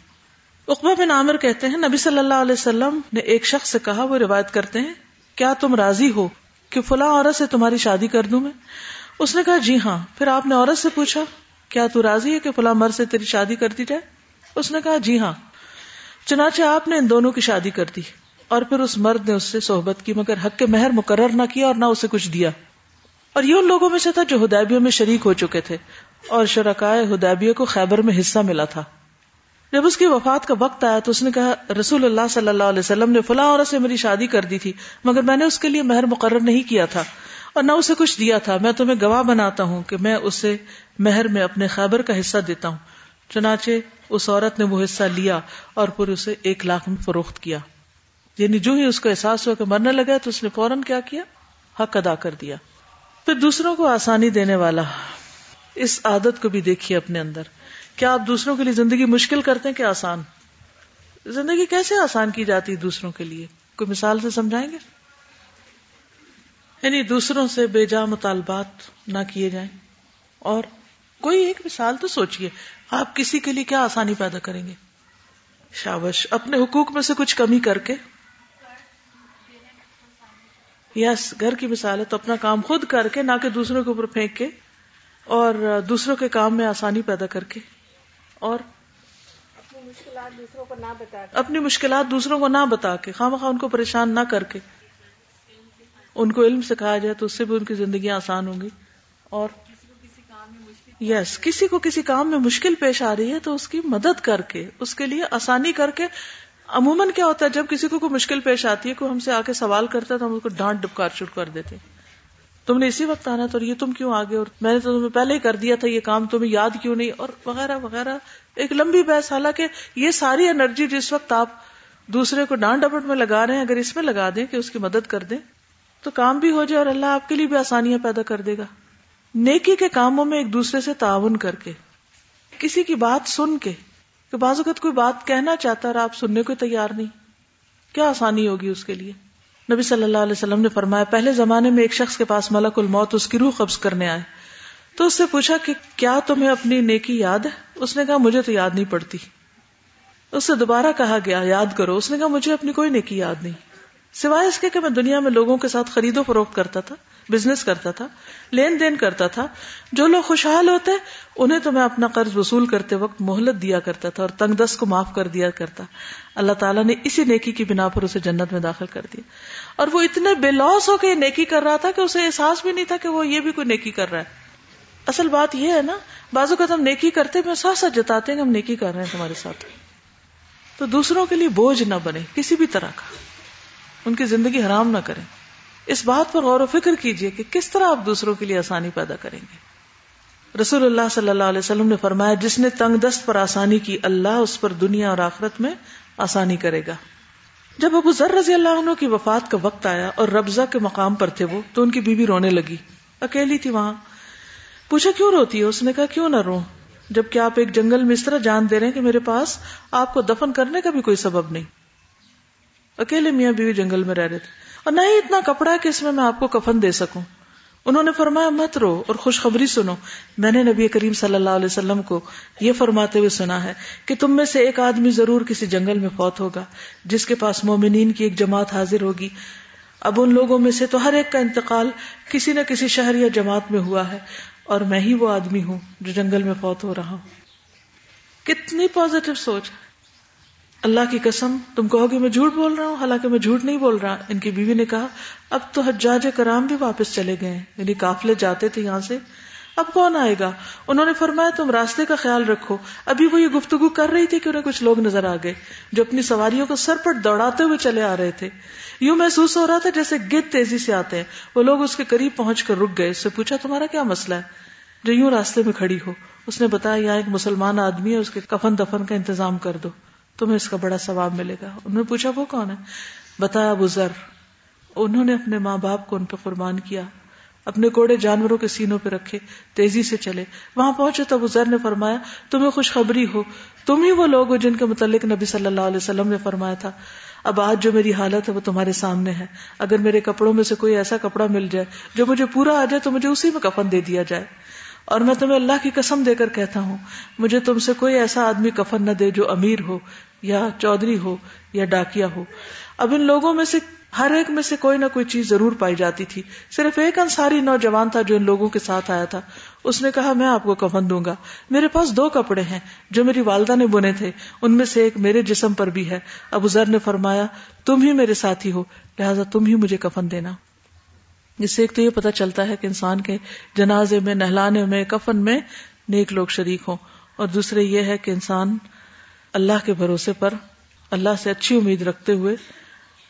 عقبہ بن عامر کہتے ہیں نبی صلی اللہ علیہ وسلم نے ایک شخص سے کہا, وہ روایت کرتے ہیں, کیا تم راضی ہو کہ فلاں عورت سے تمہاری شادی کر دوں میں؟ اس نے کہا جی ہاں. پھر آپ نے عورت سے پوچھا کیا تو راضی ہے کہ فلاں مرد سے تیری شادی کر دی جائے؟ اس نے کہا جی ہاں. چنانچہ آپ نے ان دونوں کی شادی کر دی, اور پھر اس مرد نے اس سے صحبت کی مگر حق کے مہر مقرر نہ کیا اور نہ اسے کچھ دیا. اور یہ ان لوگوں میں سے تھا جو حدیبیہ میں شریک ہو چکے تھے, اور شرکائے حدیبیہ کو خیبر میں حصہ ملا تھا. جب اس کی وفات کا وقت آیا تو اس نے کہا رسول اللہ صلی اللہ علیہ وسلم نے فلاں عورت سے میری شادی کر دی تھی مگر میں نے اس کے لیے مہر مقرر نہیں کیا تھا اور نہ اسے کچھ دیا تھا, میں تمہیں گواہ بناتا ہوں کہ میں اسے مہر میں اپنے خیبر کا حصہ دیتا ہوں. چنانچہ اس عورت نے وہ حصہ لیا اور پھر اسے 1,00,000 میں فروخت کیا. یعنی جو ہی اس کو احساس ہوا کہ مرنے لگا تو اس نے فوراً کیا کیا, حق ادا کر دیا. پھر دوسروں کو آسانی دینے والا, اس عادت کو بھی دیکھیے اپنے اندر. کیا آپ دوسروں کے لیے زندگی مشکل کرتے ہیں کہ آسان؟ زندگی کیسے آسان کی جاتی ہے دوسروں کے لیے, کوئی مثال سے سمجھائیں گے؟ یعنی دوسروں سے بے جا مطالبات نہ کیے جائیں, اور کوئی ایک مثال تو سوچئے آپ کسی کے لیے کیا آسانی پیدا کریں گے. شاباش, اپنے حقوق میں سے کچھ کمی کر کے. یس, گھر کی مثال ہے تو اپنا کام خود کر کے نہ کہ دوسروں کے اوپر پھینک کے, اور دوسروں کے کام میں آسانی پیدا کر کے, اور اپنی مشکلات دوسروں کو نہ بتا کے, خواہ مخواہ ان کو پریشان نہ کر کے. ان کو علم سکھایا جائے تو اس سے بھی ان کی زندگیاں آسان ہوں گی. اور یس, کسی کو کسی کام میں مشکل پیش آ رہی ہے تو اس کی مدد کر کے, اس کے لیے آسانی کر کے. عموماً کیا ہوتا ہے جب کسی کو کوئی مشکل پیش آتی ہے, کوئی ہم سے آ کے سوال کرتا ہے تو ہم اس کو ڈانٹ ڈپکار شروع کر دیتے, تم نے اسی وقت آنا تھا اور یہ تم کیوں آگے, اور میں نے تو تمہیں پہلے ہی کر دیا تھا, یہ کام تمہیں یاد کیوں نہیں, اور وغیرہ وغیرہ, ایک لمبی بحث. حالانکہ یہ ساری انرجی جس وقت آپ دوسرے کو ڈانٹ ڈپٹ میں لگا رہے ہیں, اگر اس میں لگا دیں کہ اس کی مدد کر دیں تو کام بھی ہو جائے اور اللہ آپ کے لیے بھی آسانیاں پیدا کر دے گا. نیکی کے کاموں میں ایک دوسرے سے تعاون کر کے, کسی کی بات سن کے, کہ بعض اوقات کوئی بات کہنا چاہتا اور آپ سننے کو تیار نہیں, کیا آسانی ہوگی اس کے لیے. نبی صلی اللہ علیہ وسلم نے فرمایا پہلے زمانے میں ایک شخص کے پاس ملک الموت اس کی روح قبض کرنے آئے تو اس سے پوچھا کہ کیا تمہیں اپنی نیکی یاد ہے؟ اس نے کہا مجھے تو یاد نہیں پڑتی. اس سے دوبارہ کہا گیا یاد کرو, اس نے کہا مجھے اپنی کوئی نیکی یاد نہیں. سوائے اس کے کہ میں دنیا میں لوگوں کے ساتھ خرید و فروخت کرتا تھا، بزنس کرتا تھا، لین دین کرتا تھا. جو لوگ خوشحال ہوتے انہیں تو میں اپنا قرض وصول کرتے وقت مہلت دیا کرتا تھا اور تنگ دست کو معاف کر دیا کرتا. اللہ تعالیٰ نے اسی نیکی کی بنا پر اسے جنت میں داخل کر دیا. اور وہ اتنے بے لوس ہو کے نیکی کر رہا تھا کہ اسے احساس بھی نہیں تھا کہ وہ یہ بھی کوئی نیکی کر رہا ہے. اصل بات یہ ہے نا، بعض اوقات ہم نیکی کرتے میں ساتھ ساتھ جتاتے ہیں کہ ہم نیکی کر رہے ہیں تمہارے ساتھ، تو دوسروں کے لیے بوجھ نہ بنے کسی بھی طرح کا، ان کی زندگی حرام نہ کریں. اس بات پر غور و فکر کیجئے کہ کس طرح آپ دوسروں کے لیے آسانی پیدا کریں گے. رسول اللہ صلی اللہ علیہ وسلم نے فرمایا، جس نے تنگ دست پر آسانی کی اللہ اس پر دنیا اور آخرت میں آسانی کرے گا. جب ابو ذر رضی اللہ عنہ کی وفات کا وقت آیا اور ربضہ کے مقام پر تھے وہ، تو ان کی بیوی رونے لگی، اکیلی تھی وہاں. پوچھا کیوں روتی ہے؟ اس نے کہا کیوں نہ رو، جبکہ آپ ایک جنگل میں اس طرح جان دے رہے ہیں کہ میرے پاس آپ کو دفن کرنے کا بھی کوئی سبب نہیں. اکیلے میاں بیوی جنگل میں رہ رہے تھے اور نہ ہی اتنا کپڑا کہ اس میں میں آپ کو کفن دے سکوں. انہوں نے فرمایا مت رو اور خوشخبری سنو، میں نے نبی کریم صلی اللہ علیہ وسلم کو یہ فرماتے ہوئے سنا ہے کہ تم میں سے ایک آدمی ضرور کسی جنگل میں فوت ہوگا جس کے پاس مومنین کی ایک جماعت حاضر ہوگی. اب ان لوگوں میں سے تو ہر ایک کا انتقال کسی نہ کسی شہر یا جماعت میں ہوا ہے اور میں ہی وہ آدمی ہوں جو جنگل میں فوت ہو رہا ہوں. کتنی پازیٹو سوچ! اللہ کی قسم تم کہو گے میں جھوٹ بول رہا ہوں، حالانکہ میں جھوٹ نہیں بول رہا. ان کی بیوی نے کہا اب تو حجاج کرام بھی واپس چلے گئے ہیں، یعنی قافلے جاتے تھے یہاں سے، اب کون آئے گا؟ انہوں نے فرمایا تم راستے کا خیال رکھو. ابھی وہ یہ گفتگو کر رہی تھی کہ انہیں کچھ لوگ نظر آ گئے جو اپنی سواریوں کو سر پر دوڑاتے ہوئے چلے آ رہے تھے. یوں محسوس ہو رہا تھا جیسے گد تیزی سے آتے ہیں. وہ لوگ اس کے قریب پہنچ کر رک گئے. اس سے پوچھا تمہارا کیا مسئلہ ہے جو یوں راستے میں کھڑی ہو؟ اس نے بتایا یہاں ایک مسلمان آدمی ہے، اس کے کفن دفن کا انتظام کر دو، تمہیں اس کا بڑا ثواب ملے گا. انہوں نے پوچھا وہ کون ہے؟ بتایا ابو ذر. انہوں نے اپنے ماں باپ کو ان پہ قربان کیا، اپنے کوڑے جانوروں کے سینوں پہ رکھے، تیزی سے چلے. وہاں پہنچے تو ابو ذر نے فرمایا تمہیں خوشخبری ہو، تم ہی وہ لوگ ہو جن کے متعلق نبی صلی اللہ علیہ وسلم نے فرمایا تھا. اب آج جو میری حالت ہے وہ تمہارے سامنے ہے. اگر میرے کپڑوں میں سے کوئی ایسا کپڑا مل جائے جو مجھے پورا آ جائے تو مجھے اسی میں کفن دے دیا جائے. اور میں تمہیں اللہ کی قسم دے کر کہتا ہوں مجھے تم سے کوئی ایسا آدمی کفن نہ دے جو امیر ہو یا چودھری ہو یا ڈاکیا ہو. اب ان لوگوں میں سے ہر ایک میں سے کوئی نہ کوئی چیز ضرور پائی جاتی تھی. صرف ایک انصاری نوجوان تھا جو ان لوگوں کے ساتھ آیا تھا. اس نے کہا میں آپ کو کفن دوں گا، میرے پاس 2 کپڑے ہیں جو میری والدہ نے بنے تھے، ان میں سے ایک میرے جسم پر بھی ہے. ابو ذر نے فرمایا تم ہی میرے ساتھی ہو، لہٰذا تم ہی مجھے کفن دینا. اس سے ایک تو یہ پتا چلتا ہے کہ انسان کے جنازے میں، نہلانے میں، کفن میں نیک لوگ شریک ہوں، اور دوسرے یہ ہے کہ انسان اللہ کے بھروسے پر، اللہ سے اچھی امید رکھتے ہوئے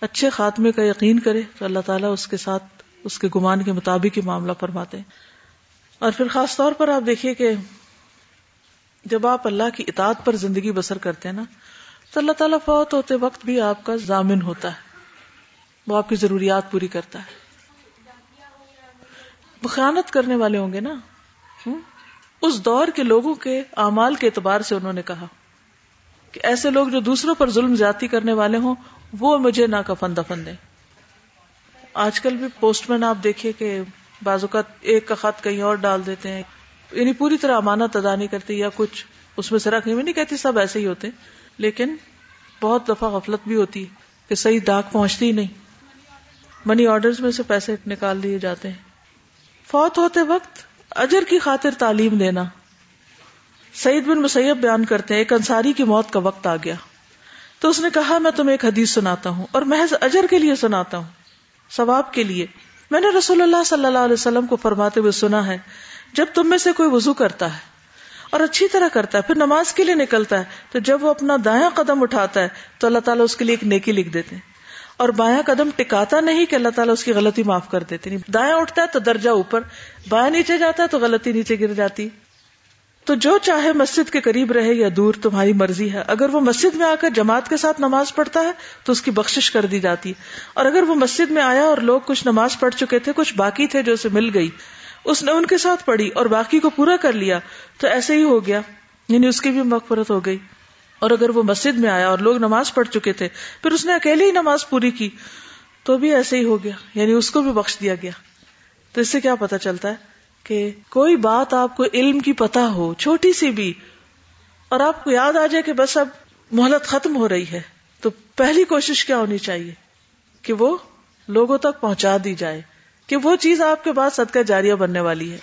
اچھے خاتمے کا یقین کرے تو اللہ تعالیٰ اس کے ساتھ اس کے گمان کے مطابق ہی معاملہ فرماتے ہیں. اور پھر خاص طور پر آپ دیکھیے کہ جب آپ اللہ کی اطاعت پر زندگی بسر کرتے ہیں نا، تو اللہ تعالیٰ فوت ہوتے وقت بھی آپ کا ضامن ہوتا ہے، وہ آپ کی ضروریات پوری کرتا ہے. بخیانت کرنے والے ہوں گے نا، اس دور کے لوگوں کے اعمال کے اعتبار سے انہوں نے کہا کہ ایسے لوگ جو دوسروں پر ظلم زیادتی کرنے والے ہوں وہ مجھے نہ کفن دفن دیں. آج کل بھی پوسٹ مین آپ دیکھیں کہ بعض اوقات ایک کا خط کہیں اور ڈال دیتے ہیں، یعنی پوری طرح امانت ادا نہیں کرتے یا کچھ اس میں سے رکھنے میں. نہیں کہتی سب ایسے ہی ہوتے، لیکن بہت دفعہ غفلت بھی ہوتی کہ صحیح ڈاک پہنچتی ہی نہیں، منی آرڈرز میں سے پیسے نکال دیے جاتے ہیں. فوت ہوتے وقت اجر کی خاطر تعلیم دینا. سعید بن مسیب بیان کرتے ہیں ایک انصاری کی موت کا وقت آ گیا تو اس نے کہا میں تمہیں ایک حدیث سناتا ہوں، اور محض اجر کے لیے سناتا ہوں، ثواب کے لیے. میں نے رسول اللہ صلی اللہ علیہ وسلم کو فرماتے ہوئے سنا ہے، جب تم میں سے کوئی وضو کرتا ہے اور اچھی طرح کرتا ہے پھر نماز کے لیے نکلتا ہے، تو جب وہ اپنا دایاں قدم اٹھاتا ہے تو اللہ تعالیٰ اس کے لیے ایک نیکی لکھ دیتے ہیں، اور بایاں قدم ٹکاتا نہیں کہ اللہ تعالیٰ اس کی غلطی معاف کر دیتے. دایاں اٹھتا ہے تو درجہ اوپر، بایاں نیچے جاتا ہے تو غلطی نیچے گر جاتی. تو جو چاہے مسجد کے قریب رہے یا دور، تمہاری مرضی ہے. اگر وہ مسجد میں آ کر جماعت کے ساتھ نماز پڑھتا ہے تو اس کی بخشش کر دی جاتی ہے، اور اگر وہ مسجد میں آیا اور لوگ کچھ نماز پڑھ چکے تھے، کچھ باقی تھے جو اسے مل گئی، اس نے ان کے ساتھ پڑھی اور باقی کو پورا کر لیا تو ایسے ہی ہو گیا، یعنی اس کی بھی مغفرت ہو گئی. اور اگر وہ مسجد میں آیا اور لوگ نماز پڑھ چکے تھے پھر اس نے اکیلے ہی نماز پوری کی تو بھی ایسے ہی ہو گیا، یعنی اس کو بھی بخش دیا گیا. تو اس سے کیا پتہ چلتا ہے کہ کوئی بات آپ کو علم کی پتہ ہو، چھوٹی سی بھی، اور آپ کو یاد آ جائے کہ بس اب مہلت ختم ہو رہی ہے، تو پہلی کوشش کیا ہونی چاہیے؟ کہ وہ لوگوں تک پہنچا دی جائے کہ وہ چیز آپ کے بعد صدقہ جاریہ بننے والی ہے.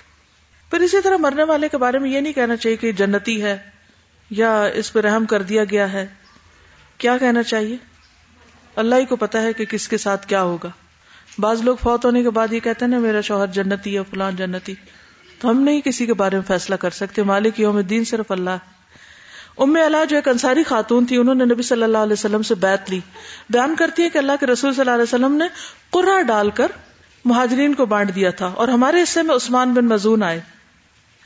پھر اسی طرح مرنے والے کے بارے میں یہ نہیں کہنا چاہیے کہ جنتی ہے یا اس پہ رحم کر دیا گیا ہے. کیا کہنا چاہیے؟ اللہ ہی کو پتا ہے کہ کس کے ساتھ کیا ہوگا. بعض لوگ فوت ہونے کے بعد یہ کہتے ہیں نا میرا شوہر جنتی ہے فلاں جنتی، تو ہم نہیں کسی کے بارے میں فیصلہ کر سکتے، مالک یوم الدین صرف اللہ ہے. ام علا جو ایک انصاری خاتون تھی، انہوں نے نبی صلی اللہ علیہ وسلم سے بیعت لی. بیان کرتی ہے کہ اللہ کے رسول صلی اللہ علیہ وسلم نے قرہ ڈال کر مہاجرین کو بانٹ دیا تھا، اور ہمارے حصے میں عثمان بن مزعون آئے،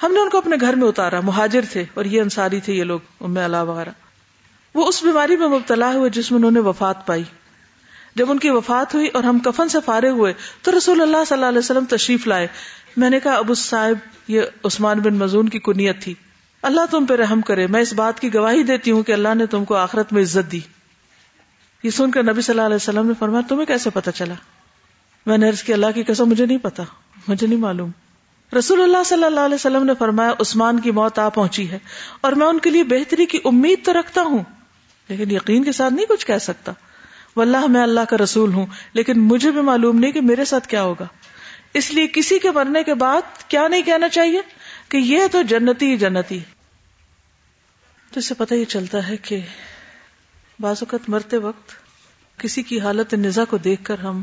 ہم نے ان کو اپنے گھر میں اتارا. مہاجر تھے اور یہ انصاری تھے، یہ لوگ ام علا وغیرہ. وہ اس بیماری میں مبتلا ہوئے جس میں انہوں نے وفات پائی. جب ان کی وفات ہوئی اور ہم کفن سے فارغ ہوئے تو رسول اللہ صلی اللہ علیہ وسلم تشریف لائے. میں نے کہا ابو صاحب، یہ عثمان بن مزعون کی کنیت تھی، اللہ تم پہ رحم کرے، میں اس بات کی گواہی دیتی ہوں کہ اللہ نے تم کو آخرت میں عزت دی. یہ سن کر نبی صلی اللہ علیہ وسلم نے فرمایا تمہیں کیسے پتا چلا؟ میں نے عرض کی اللہ کی قسم مجھے نہیں پتا، مجھے نہیں معلوم. رسول اللہ صلی اللہ علیہ وسلم نے فرمایا عثمان کی موت آ پہنچی ہے اور میں ان کے لیے بہتری کی امید تو رکھتا ہوں، لیکن یقین کے ساتھ نہیں کچھ کہہ سکتا. واللہ میں اللہ کا رسول ہوں، لیکن مجھے بھی معلوم نہیں کہ میرے ساتھ کیا ہوگا. اس لیے کسی کے مرنے کے بعد کیا نہیں کہنا چاہیے کہ یہ تو جنتی جنتی. تو اس سے پتہ یہ چلتا ہے کہ بعض وقت مرتے وقت کسی کی حالت نزا کو دیکھ کر ہم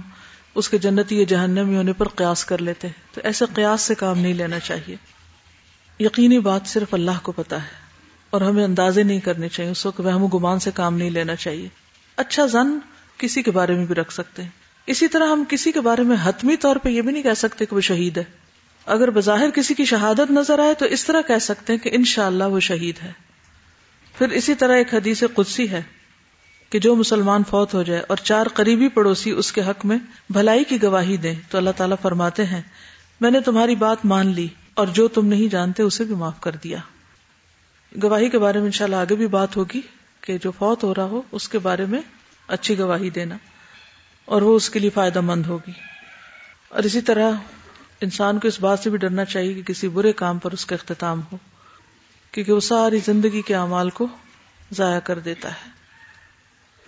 اس کے جنتی یا جہنمی ہونے پر قیاس کر لیتے ہیں. تو ایسے قیاس سے کام نہیں لینا چاہیے. یقینی بات صرف اللہ کو پتا ہے اور ہمیں اندازے نہیں کرنے چاہیے، اس وقت وہم و گمان سے کام نہیں لینا چاہیے. اچھا ظن کسی کے بارے میں بھی رکھ سکتے ہیں. اسی طرح ہم کسی کے بارے میں حتمی طور پہ یہ بھی نہیں کہہ سکتے کہ وہ شہید ہے. اگر بظاہر کسی کی شہادت نظر آئے تو اس طرح کہہ سکتے ہیں کہ انشاءاللہ وہ شہید ہے. پھر اسی طرح ایک حدیث قدسی ہے کہ جو مسلمان فوت ہو جائے اور چار قریبی پڑوسی اس کے حق میں بھلائی کی گواہی دیں تو اللہ تعالیٰ فرماتے ہیں میں نے تمہاری بات مان لی اور جو تم نہیں جانتے اسے بھی معاف کر دیا. گواہی کے بارے میں انشاءاللہ آگے بھی بات ہوگی کہ جو فوت ہو رہا ہو اس کے بارے میں اچھی گواہی دینا، اور وہ اس کے لیے فائدہ مند ہوگی. اور اسی طرح انسان کو اس بات سے بھی ڈرنا چاہیے کہ کسی برے کام پر اس کا اختتام ہو، کیونکہ وہ ساری زندگی کے اعمال کو ضائع کر دیتا ہے.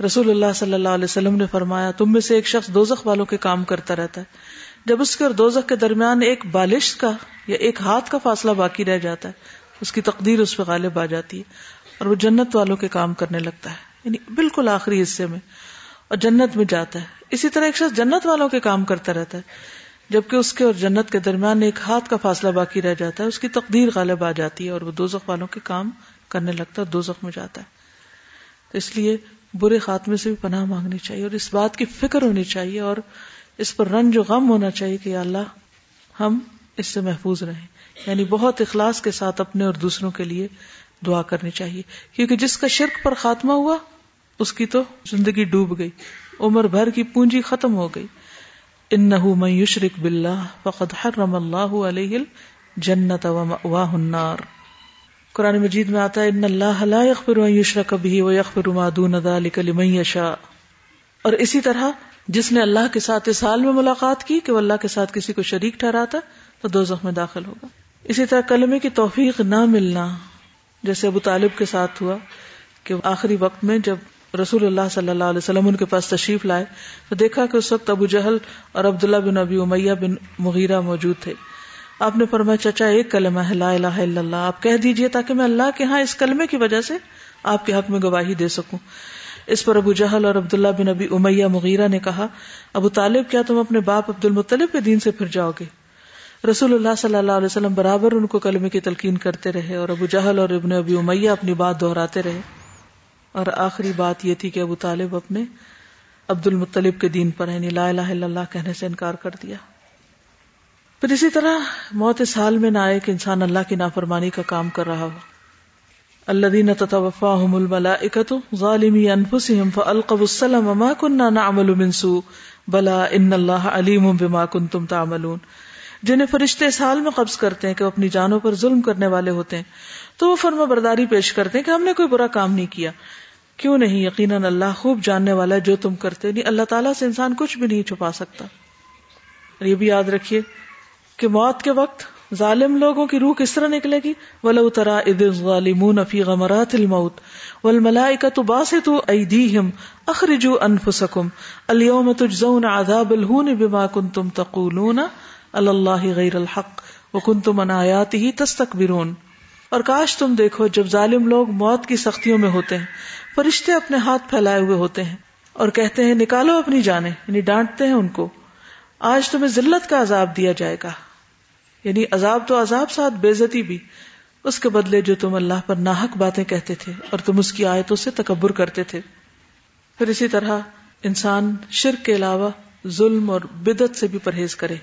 رسول اللہ صلی اللہ علیہ وسلم نے فرمایا تم میں سے ایک شخص دوزخ والوں کے کام کرتا رہتا ہے، جب اس کے اور دوزخ کے درمیان ایک بالش کا یا ایک ہاتھ کا فاصلہ باقی رہ جاتا ہے، اس کی تقدیر اس پہ غالب آ جاتی ہے اور وہ جنت والوں کے کام کرنے لگتا ہے، یعنی بالکل آخری حصے میں، اور جنت میں جاتا ہے. اسی طرح ایک شخص جنت والوں کے کام کرتا رہتا ہے، جبکہ اس کے اور جنت کے درمیان ایک ہاتھ کا فاصلہ باقی رہ جاتا ہے، اس کی تقدیر غالب آ جاتی ہے اور وہ دوزخ والوں کے کام کرنے لگتا ہے، دوزخ میں جاتا ہے. تو اس لیے برے خاتمے سے بھی پناہ مانگنی چاہیے اور اس بات کی فکر ہونی چاہیے اور اس پر رنج و غم ہونا چاہیے کہ یا اللہ ہم اس سے محفوظ رہیں. یعنی بہت اخلاص کے ساتھ اپنے اور دوسروں کے لیے دعا کرنی چاہیے، کیونکہ جس کا شرک پر خاتمہ ہوا اس کی تو زندگی ڈوب گئی، عمر بھر کی پونجی ختم ہو گئی. انہ من یشرک باللہ فقد حرم اللہ علیہ الجنۃ ومأواہ النار. قرآن مجید میں آتا ہے ان اللہ لا یغفر ان یشرک بہ ویغفر ما دون ذلک لمن یشاء. اور اسی طرح جس نے اللہ کے ساتھ اس حال میں ملاقات کی کہ وہ اللہ کے ساتھ کسی کو شریک ٹھہراتا تو دوزخ میں داخل ہوگا. اسی طرح کلمے کی توفیق نہ ملنا، جیسے ابو طالب کے ساتھ ہوا کہ آخری وقت میں جب رسول اللہ صلی اللہ علیہ وسلم ان کے پاس تشریف لائے تو دیکھا کہ اس وقت ابو جہل اور عبداللہ بن ابی امیہ بن مغیرہ موجود تھے. آپ نے فرمایا چچا ایک کلمہ ہے لا الہ الا اللہ، آپ کہہ دیجئے تاکہ میں اللہ کے ہاں اس کلمے کی وجہ سے آپ کے حق میں گواہی دے سکوں. اس پر ابو جہل اور عبداللہ بن ابی امیہ مغیرہ نے کہا ابو طالب کیا تم اپنے باپ عبد المطلب کے دین سے پھر جاؤ گے؟ رسول اللہ صلی اللہ علیہ وسلم برابر ان کو کلمے کی تلقین کرتے رہے اور ابو جہل اور ابن ابی امیہ اپنی بات دہراتے رہے، اور آخری بات یہ تھی کہ ابو طالب اپنے عبد المطلب کے دین پر یعنی لا الہ الا اللہ کہنے سے انکار کر دیا. پھر اسی طرح موت اس حال میں نہ آئے کہ انسان اللہ کی نافرمانی کا کام کر رہا ہو. الذین تتوفاہم الملائکۃ ظالمی انفسہم فالقوا السلم ما کنا نعمل من سوء بلا ان اللہ علیم بما کنتم تعملون. جنہیں فرشتے اس حال میں قبض کرتے ہیں کہ وہ اپنی جانوں پر ظلم کرنے والے ہوتے ہیں تو وہ فرما برداری پیش کرتے ہیں کہ ہم نے کوئی برا کام نہیں کیا. کیوں نہیں، یقیناً اللہ خوب جاننے والا ہے جو تم کرتے نہیں. اللہ تعالیٰ سے انسان کچھ بھی نہیں چھپا سکتا. اور یہ بھی یاد رکھیے کہ موت کے وقت ظالم لوگوں کی روح کس طرح نکلے گی؟ وَلَوْ تَرَىٰ إِذِ الظَّالِمُونَ فِي غَمَرَاتِ الْمَوْتِ وَالْمَلَائِكَةُ بَاسِطُوا أَيْدِيهِمْ أَخْرِجُوا أَنفُسَكُمْ الْيَوْمَ تُجْزَوْنَ عَذَابَ الْهُونِ بِمَا كُنْتُمْ تَقُولُونَ عَلَى اللَّهِ غَيْرَ الْحَقِّ وَكُنْتُمْ عَنْ آيَاتِهِ تَسْتَكْبِرُونَ۔ اور کاش تم دیکھو جب ظالم لوگ موت کی سختیوں میں ہوتے ہیں، فرشتے اپنے ہاتھ پھیلائے ہوئے ہوتے ہیں اور کہتے ہیں نکالو اپنی جانیں، یعنی ڈانٹتے ہیں ان کو، آج تمہیں ذلت کا عذاب دیا جائے گا، یعنی عذاب تو عذاب ساتھ بےعزتی بھی، اس کے بدلے جو تم اللہ پر ناحق باتیں کہتے تھے اور تم اس کی آیتوں سے تکبر کرتے تھے۔ پھر اسی طرح انسان شرک کے علاوہ ظلم اور بدعت سے بھی پرہیز کرے۔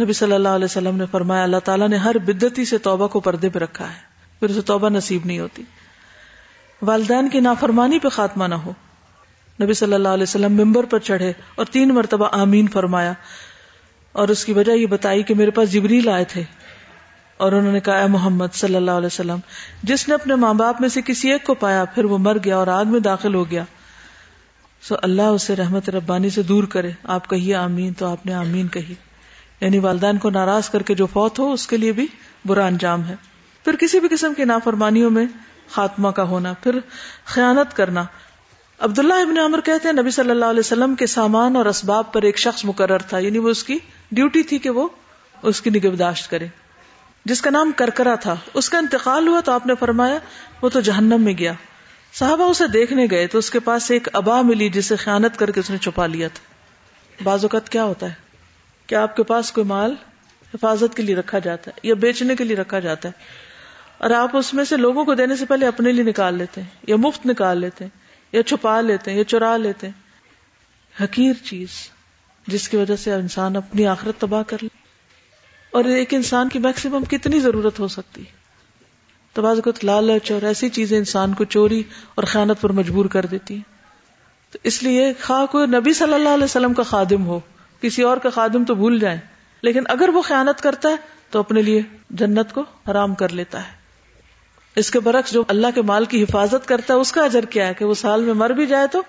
نبی صلی اللہ علیہ وسلم نے فرمایا اللہ تعالیٰ نے ہر بدعتی سے توبہ کو پردے پہ رکھا ہے، پھر اسے توبہ نصیب نہیں ہوتی۔ والدین کی نافرمانی پہ خاتمہ نہ ہو۔ نبی صلی اللہ علیہ وسلم منبر پر چڑھے اور 3 مرتبہ آمین فرمایا، اور اس کی وجہ یہ بتائی کہ میرے پاس جبریل آئے تھے اور انہوں نے کہا اے محمد صلی اللہ علیہ وسلم، جس نے اپنے ماں باپ میں سے کسی ایک کو پایا پھر وہ مر گیا اور آگ میں داخل ہو گیا، سو اللہ اسے رحمت ربانی سے دور کرے، آپ کہیے آمین، تو آپ نے آمین کہی، یعنی والدین کو ناراض کر کے جو فوت ہو اس کے لیے بھی برا انجام ہے۔ پھر کسی بھی قسم کی نافرمانیوں میں خاتمہ کا ہونا۔ پھر خیانت کرنا۔ عبداللہ ابن عمر کہتے ہیں نبی صلی اللہ علیہ وسلم کے سامان اور اسباب پر ایک شخص مقرر تھا، یعنی وہ اس کی ڈیوٹی تھی کہ وہ اس کی نگہداشت کرے، جس کا نام کرکرا تھا۔ اس کا انتقال ہوا تو آپ نے فرمایا وہ تو جہنم میں گیا۔ صحابہ اسے دیکھنے گئے تو اس کے پاس ایک عبا ملی جسے خیانت کر کے اس نے چھپا لیا تھا۔ بعض اوقات کیا ہوتا ہے کہ آپ کے پاس کوئی مال حفاظت کے لیے رکھا جاتا ہے یا بیچنے کے لیے رکھا جاتا ہے، اور آپ اس میں سے لوگوں کو دینے سے پہلے اپنے لیے نکال لیتے ہیں یا مفت نکال لیتے ہیں یا چھپا لیتے ہیں یا چرا لیتے ہیں، حقیر چیز، جس کی وجہ سے انسان اپنی آخرت تباہ کر لے۔ اور ایک انسان کی میکسیمم کتنی ضرورت ہو سکتی ہے؟ تو بعض اوقات لالچ اور ایسی چیزیں انسان کو چوری اور خیانت پر مجبور کر دیتی ہیں۔ تو اس لیے خواہ کوئی نبی صلی اللہ علیہ وسلم کا خادم ہو، کسی اور کا خادم تو بھول جائیں، لیکن اگر وہ خیانت کرتا ہے تو اپنے لیے جنت کو حرام کر لیتا ہے۔ اس کے برعکس جو اللہ کے مال کی حفاظت کرتا ہے اس کا اجر کیا ہے کہ وہ سال میں مر بھی جائے تو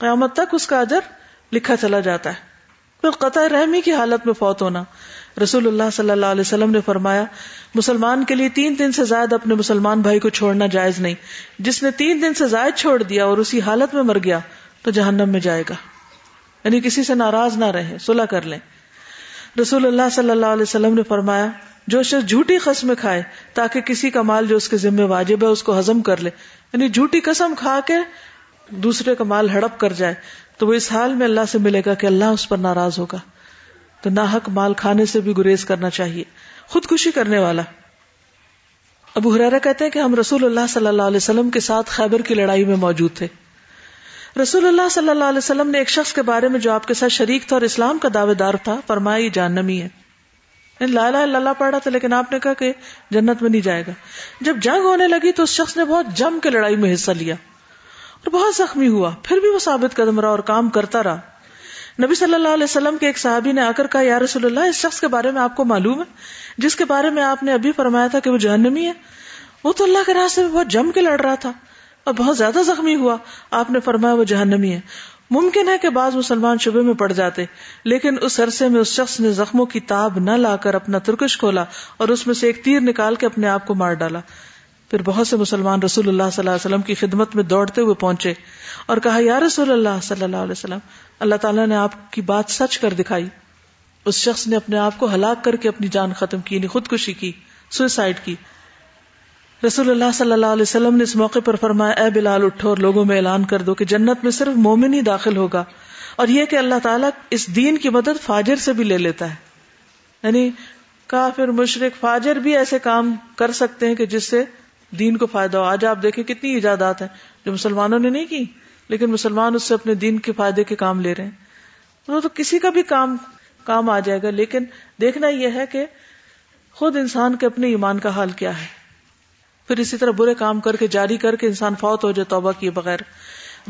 قیامت تک اس کا اجر لکھا چلا جاتا ہے۔ پھر قطع رحمی کی حالت میں فوت ہونا۔ رسول اللہ صلی اللہ علیہ وسلم نے فرمایا مسلمان کے لیے 3 دن سے زائد اپنے مسلمان بھائی کو چھوڑنا جائز نہیں، جس نے 3 دن سے زائد چھوڑ دیا اور اسی حالت میں مر گیا تو جہنم میں جائے گا، یعنی کسی سے ناراض نہ رہیں، صلح کر لیں۔ رسول اللہ صلی اللہ علیہ وسلم نے فرمایا جو شخص جھوٹی قسم کھائے تاکہ کسی کا مال جو اس کے ذمہ واجب ہے اس کو ہضم کر لے، یعنی جھوٹی قسم کھا کے دوسرے کا مال ہڑپ کر جائے تو وہ اس حال میں اللہ سے ملے گا کہ اللہ اس پر ناراض ہوگا۔ تو ناحق مال کھانے سے بھی گریز کرنا چاہیے۔ خودکشی کرنے والا۔ ابو ہریرہ کہتے ہیں کہ ہم رسول اللہ صلی اللہ علیہ وسلم کے ساتھ خیبر کی لڑائی میں موجود تھے۔ رسول اللہ صلی اللہ علیہ وسلم نے ایک شخص کے بارے میں جو آپ کے ساتھ شریک تھا اور اسلام کا دعوے دار تھا فرمایا یہ جہنمی ہے، لا الہ الا اللہ پڑھ رہا تھا لیکن آپ نے کہا کہ جنت میں نہیں جائے گا۔ جب جنگ ہونے لگی تو اس شخص نے بہت جم کے لڑائی میں حصہ لیا اور بہت زخمی ہوا، پھر بھی وہ ثابت قدم رہا اور کام کرتا رہا۔ نبی صلی اللہ علیہ وسلم کے ایک صحابی نے آ کر کہا یا رسول اللہ، اس شخص کے بارے میں آپ کو معلوم ہے جس کے بارے میں آپ نے ابھی فرمایا تھا کہ وہ جہنمی ہے، وہ تو اللہ کے راستے میں بہت جم کے لڑ رہا تھا اور بہت زیادہ زخمی ہوا، آپ نے فرمایا وہ جہنمی ہے۔ ممکن ہے کہ بعض مسلمان شبے میں پڑ جاتے، لیکن اس عرصے میں اس شخص نے زخموں کی تاب نہ لا کر اپنا ترکش کھولا اور اس میں سے ایک تیر نکال کے اپنے آپ کو مار ڈالا۔ پھر بہت سے مسلمان رسول اللہ صلی اللہ علیہ وسلم کی خدمت میں دوڑتے ہوئے پہنچے اور کہا یا رسول اللہ صلی اللہ علیہ وسلم، اللہ تعالیٰ نے آپ کی بات سچ کر دکھائی، اس شخص نے اپنے آپ کو ہلاک کر کے اپنی جان ختم کی، یعنی خودکشی کی، سوئسائڈ کی۔ رسول اللہ صلی اللہ علیہ وسلم نے اس موقع پر فرمایا اے بلال، اٹھو اور لوگوں میں اعلان کر دو کہ جنت میں صرف مومن ہی داخل ہوگا، اور یہ کہ اللہ تعالیٰ اس دین کی مدد فاجر سے بھی لے لیتا ہے، یعنی کافر، مشرک، فاجر بھی ایسے کام کر سکتے ہیں کہ جس سے دین کو فائدہ ہو۔ آج آپ دیکھیں کتنی ایجادات ہیں جو مسلمانوں نے نہیں کی، لیکن مسلمان اس سے اپنے دین کے فائدے کے کام لے رہے ہیں۔ تو کسی کا بھی کام آ جائے گا، لیکن دیکھنا یہ ہے کہ خود انسان کے اپنے ایمان کا حال کیا ہے۔ پھر اسی طرح برے کام کر کے جاری کر کے انسان فوت ہو جائے توبہ کیے بغیر۔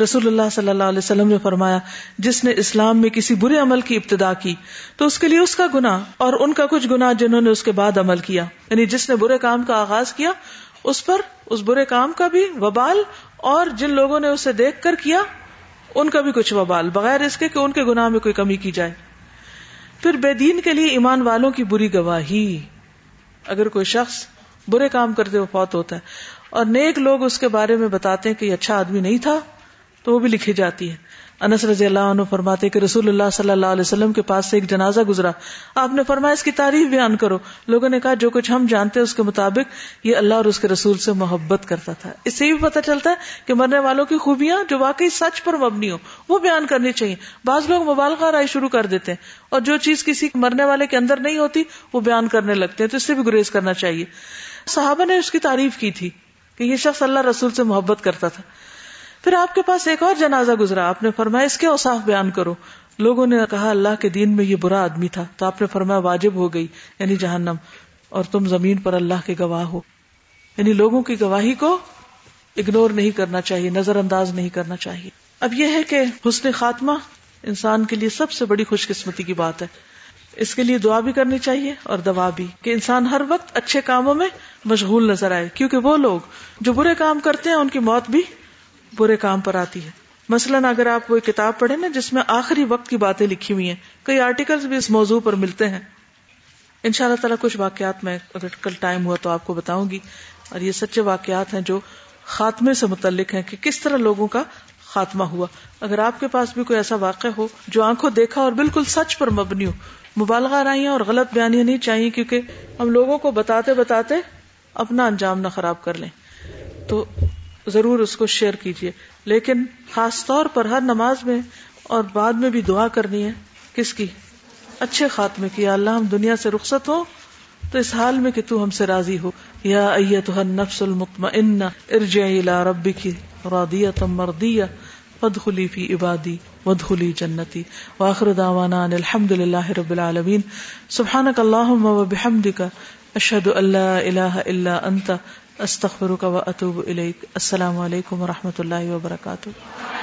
رسول اللہ صلی اللہ علیہ وسلم نے فرمایا جس نے اسلام میں کسی برے عمل کی ابتدا کی تو اس کے لیے اس کا گناہ اور ان کا کچھ گناہ جنہوں نے اس کے بعد عمل کیا، یعنی جس نے برے کام کا آغاز کیا اس پر اس برے کام کا بھی وبال، اور جن لوگوں نے اسے دیکھ کر کیا ان کا بھی کچھ وبال، بغیر اس کے کہ ان کے گناہ میں کوئی کمی کی جائے۔ پھر بے دین کے لیے ایمان والوں کی بری گواہی، اگر کوئی شخص برے کام کرتے ہوئے فوت ہوتا ہے اور نیک لوگ اس کے بارے میں بتاتے ہیں کہ یہ اچھا آدمی نہیں تھا تو وہ بھی لکھی جاتی ہے۔ انس رضی اللہ عنہ فرماتے کہ رسول اللہ صلی اللہ علیہ وسلم کے پاس سے ایک جنازہ گزرا، آپ نے فرمایا اس کی تعریف بیان کرو، لوگوں نے کہا جو کچھ ہم جانتے ہیں اس کے مطابق یہ اللہ اور اس کے رسول سے محبت کرتا تھا۔ اس سے بھی پتہ چلتا ہے کہ مرنے والوں کی خوبیاں جو واقعی سچ پر مبنی ہوں وہ بیان کرنی چاہیے۔ بعض لوگ مبالغہ رائے شروع کر دیتے ہیں اور جو چیز کسی مرنے والے کے اندر نہیں ہوتی وہ بیان کرنے لگتے ہیں، تو اس سے بھی گریز کرنا چاہیے۔ صحابہ نے اس کی تعریف کی تھی کہ یہ شخص اللہ رسول سے محبت کرتا تھا۔ پھر آپ کے پاس ایک اور جنازہ گزرا، آپ نے فرمایا اس کے اوصاف بیان کرو، لوگوں نے کہا اللہ کے دین میں یہ برا آدمی تھا، تو آپ نے فرمایا واجب ہو گئی یعنی جہنم، اور تم زمین پر اللہ کے گواہ ہو۔ یعنی لوگوں کی گواہی کو اگنور نہیں کرنا چاہیے، نظر انداز نہیں کرنا چاہیے۔ اب یہ ہے کہ حسن خاتمہ انسان کے لیے سب سے بڑی خوش قسمتی کی بات ہے، اس کے لیے دعا بھی کرنی چاہیے اور دوا بھی، کہ انسان ہر وقت اچھے کاموں میں مشغول نظر آئے، کیونکہ وہ لوگ جو برے کام کرتے ہیں ان کی موت بھی برے کام پر آتی ہے۔ مثلاً اگر آپ کوئی کتاب پڑھیں نا جس میں آخری وقت کی باتیں لکھی ہوئی ہیں، کئی آرٹیکلز بھی اس موضوع پر ملتے ہیں، انشاءاللہ تعالیٰ کچھ واقعات میں اگر کل ٹائم ہوا تو آپ کو بتاؤں گی، اور یہ سچے واقعات ہیں جو خاتمے سے متعلق ہیں کہ کس طرح لوگوں کا خاتمہ ہوا۔ اگر آپ کے پاس بھی کوئی ایسا واقعہ ہو جو آنکھوں دیکھا اور بالکل سچ پر مبنی ہو، مبالغہ رائیاں اور غلط بیانیاں نہیں چاہیے، کیونکہ ہم لوگوں کو بتاتے بتاتے اپنا انجام نہ خراب کر لیں، تو ضرور اس کو شیئر کیجیے۔ لیکن خاص طور پر ہر نماز میں اور بعد میں بھی دعا کرنی ہے، کس کی؟ اچھے خاتمے کی۔ یا اللہ ہم دنیا سے رخصت ہوں تو اس حال میں کہ تو ہم سے راضی ہو۔ یا ایتھا النفس المطمئنہ ارجعی الی ربک راضیۃ مرضیہ فادخلی فی عبادی وادخلی جنتی۔ وآخر دعوانا ان الحمد للہ رب العالمین۔ سبحانک اللہم وبحمدک اشہد ان لا الہ الا انت استغفرک و اتوب الیک۔ السلام علیکم و رحمۃ اللہ وبرکاتہ۔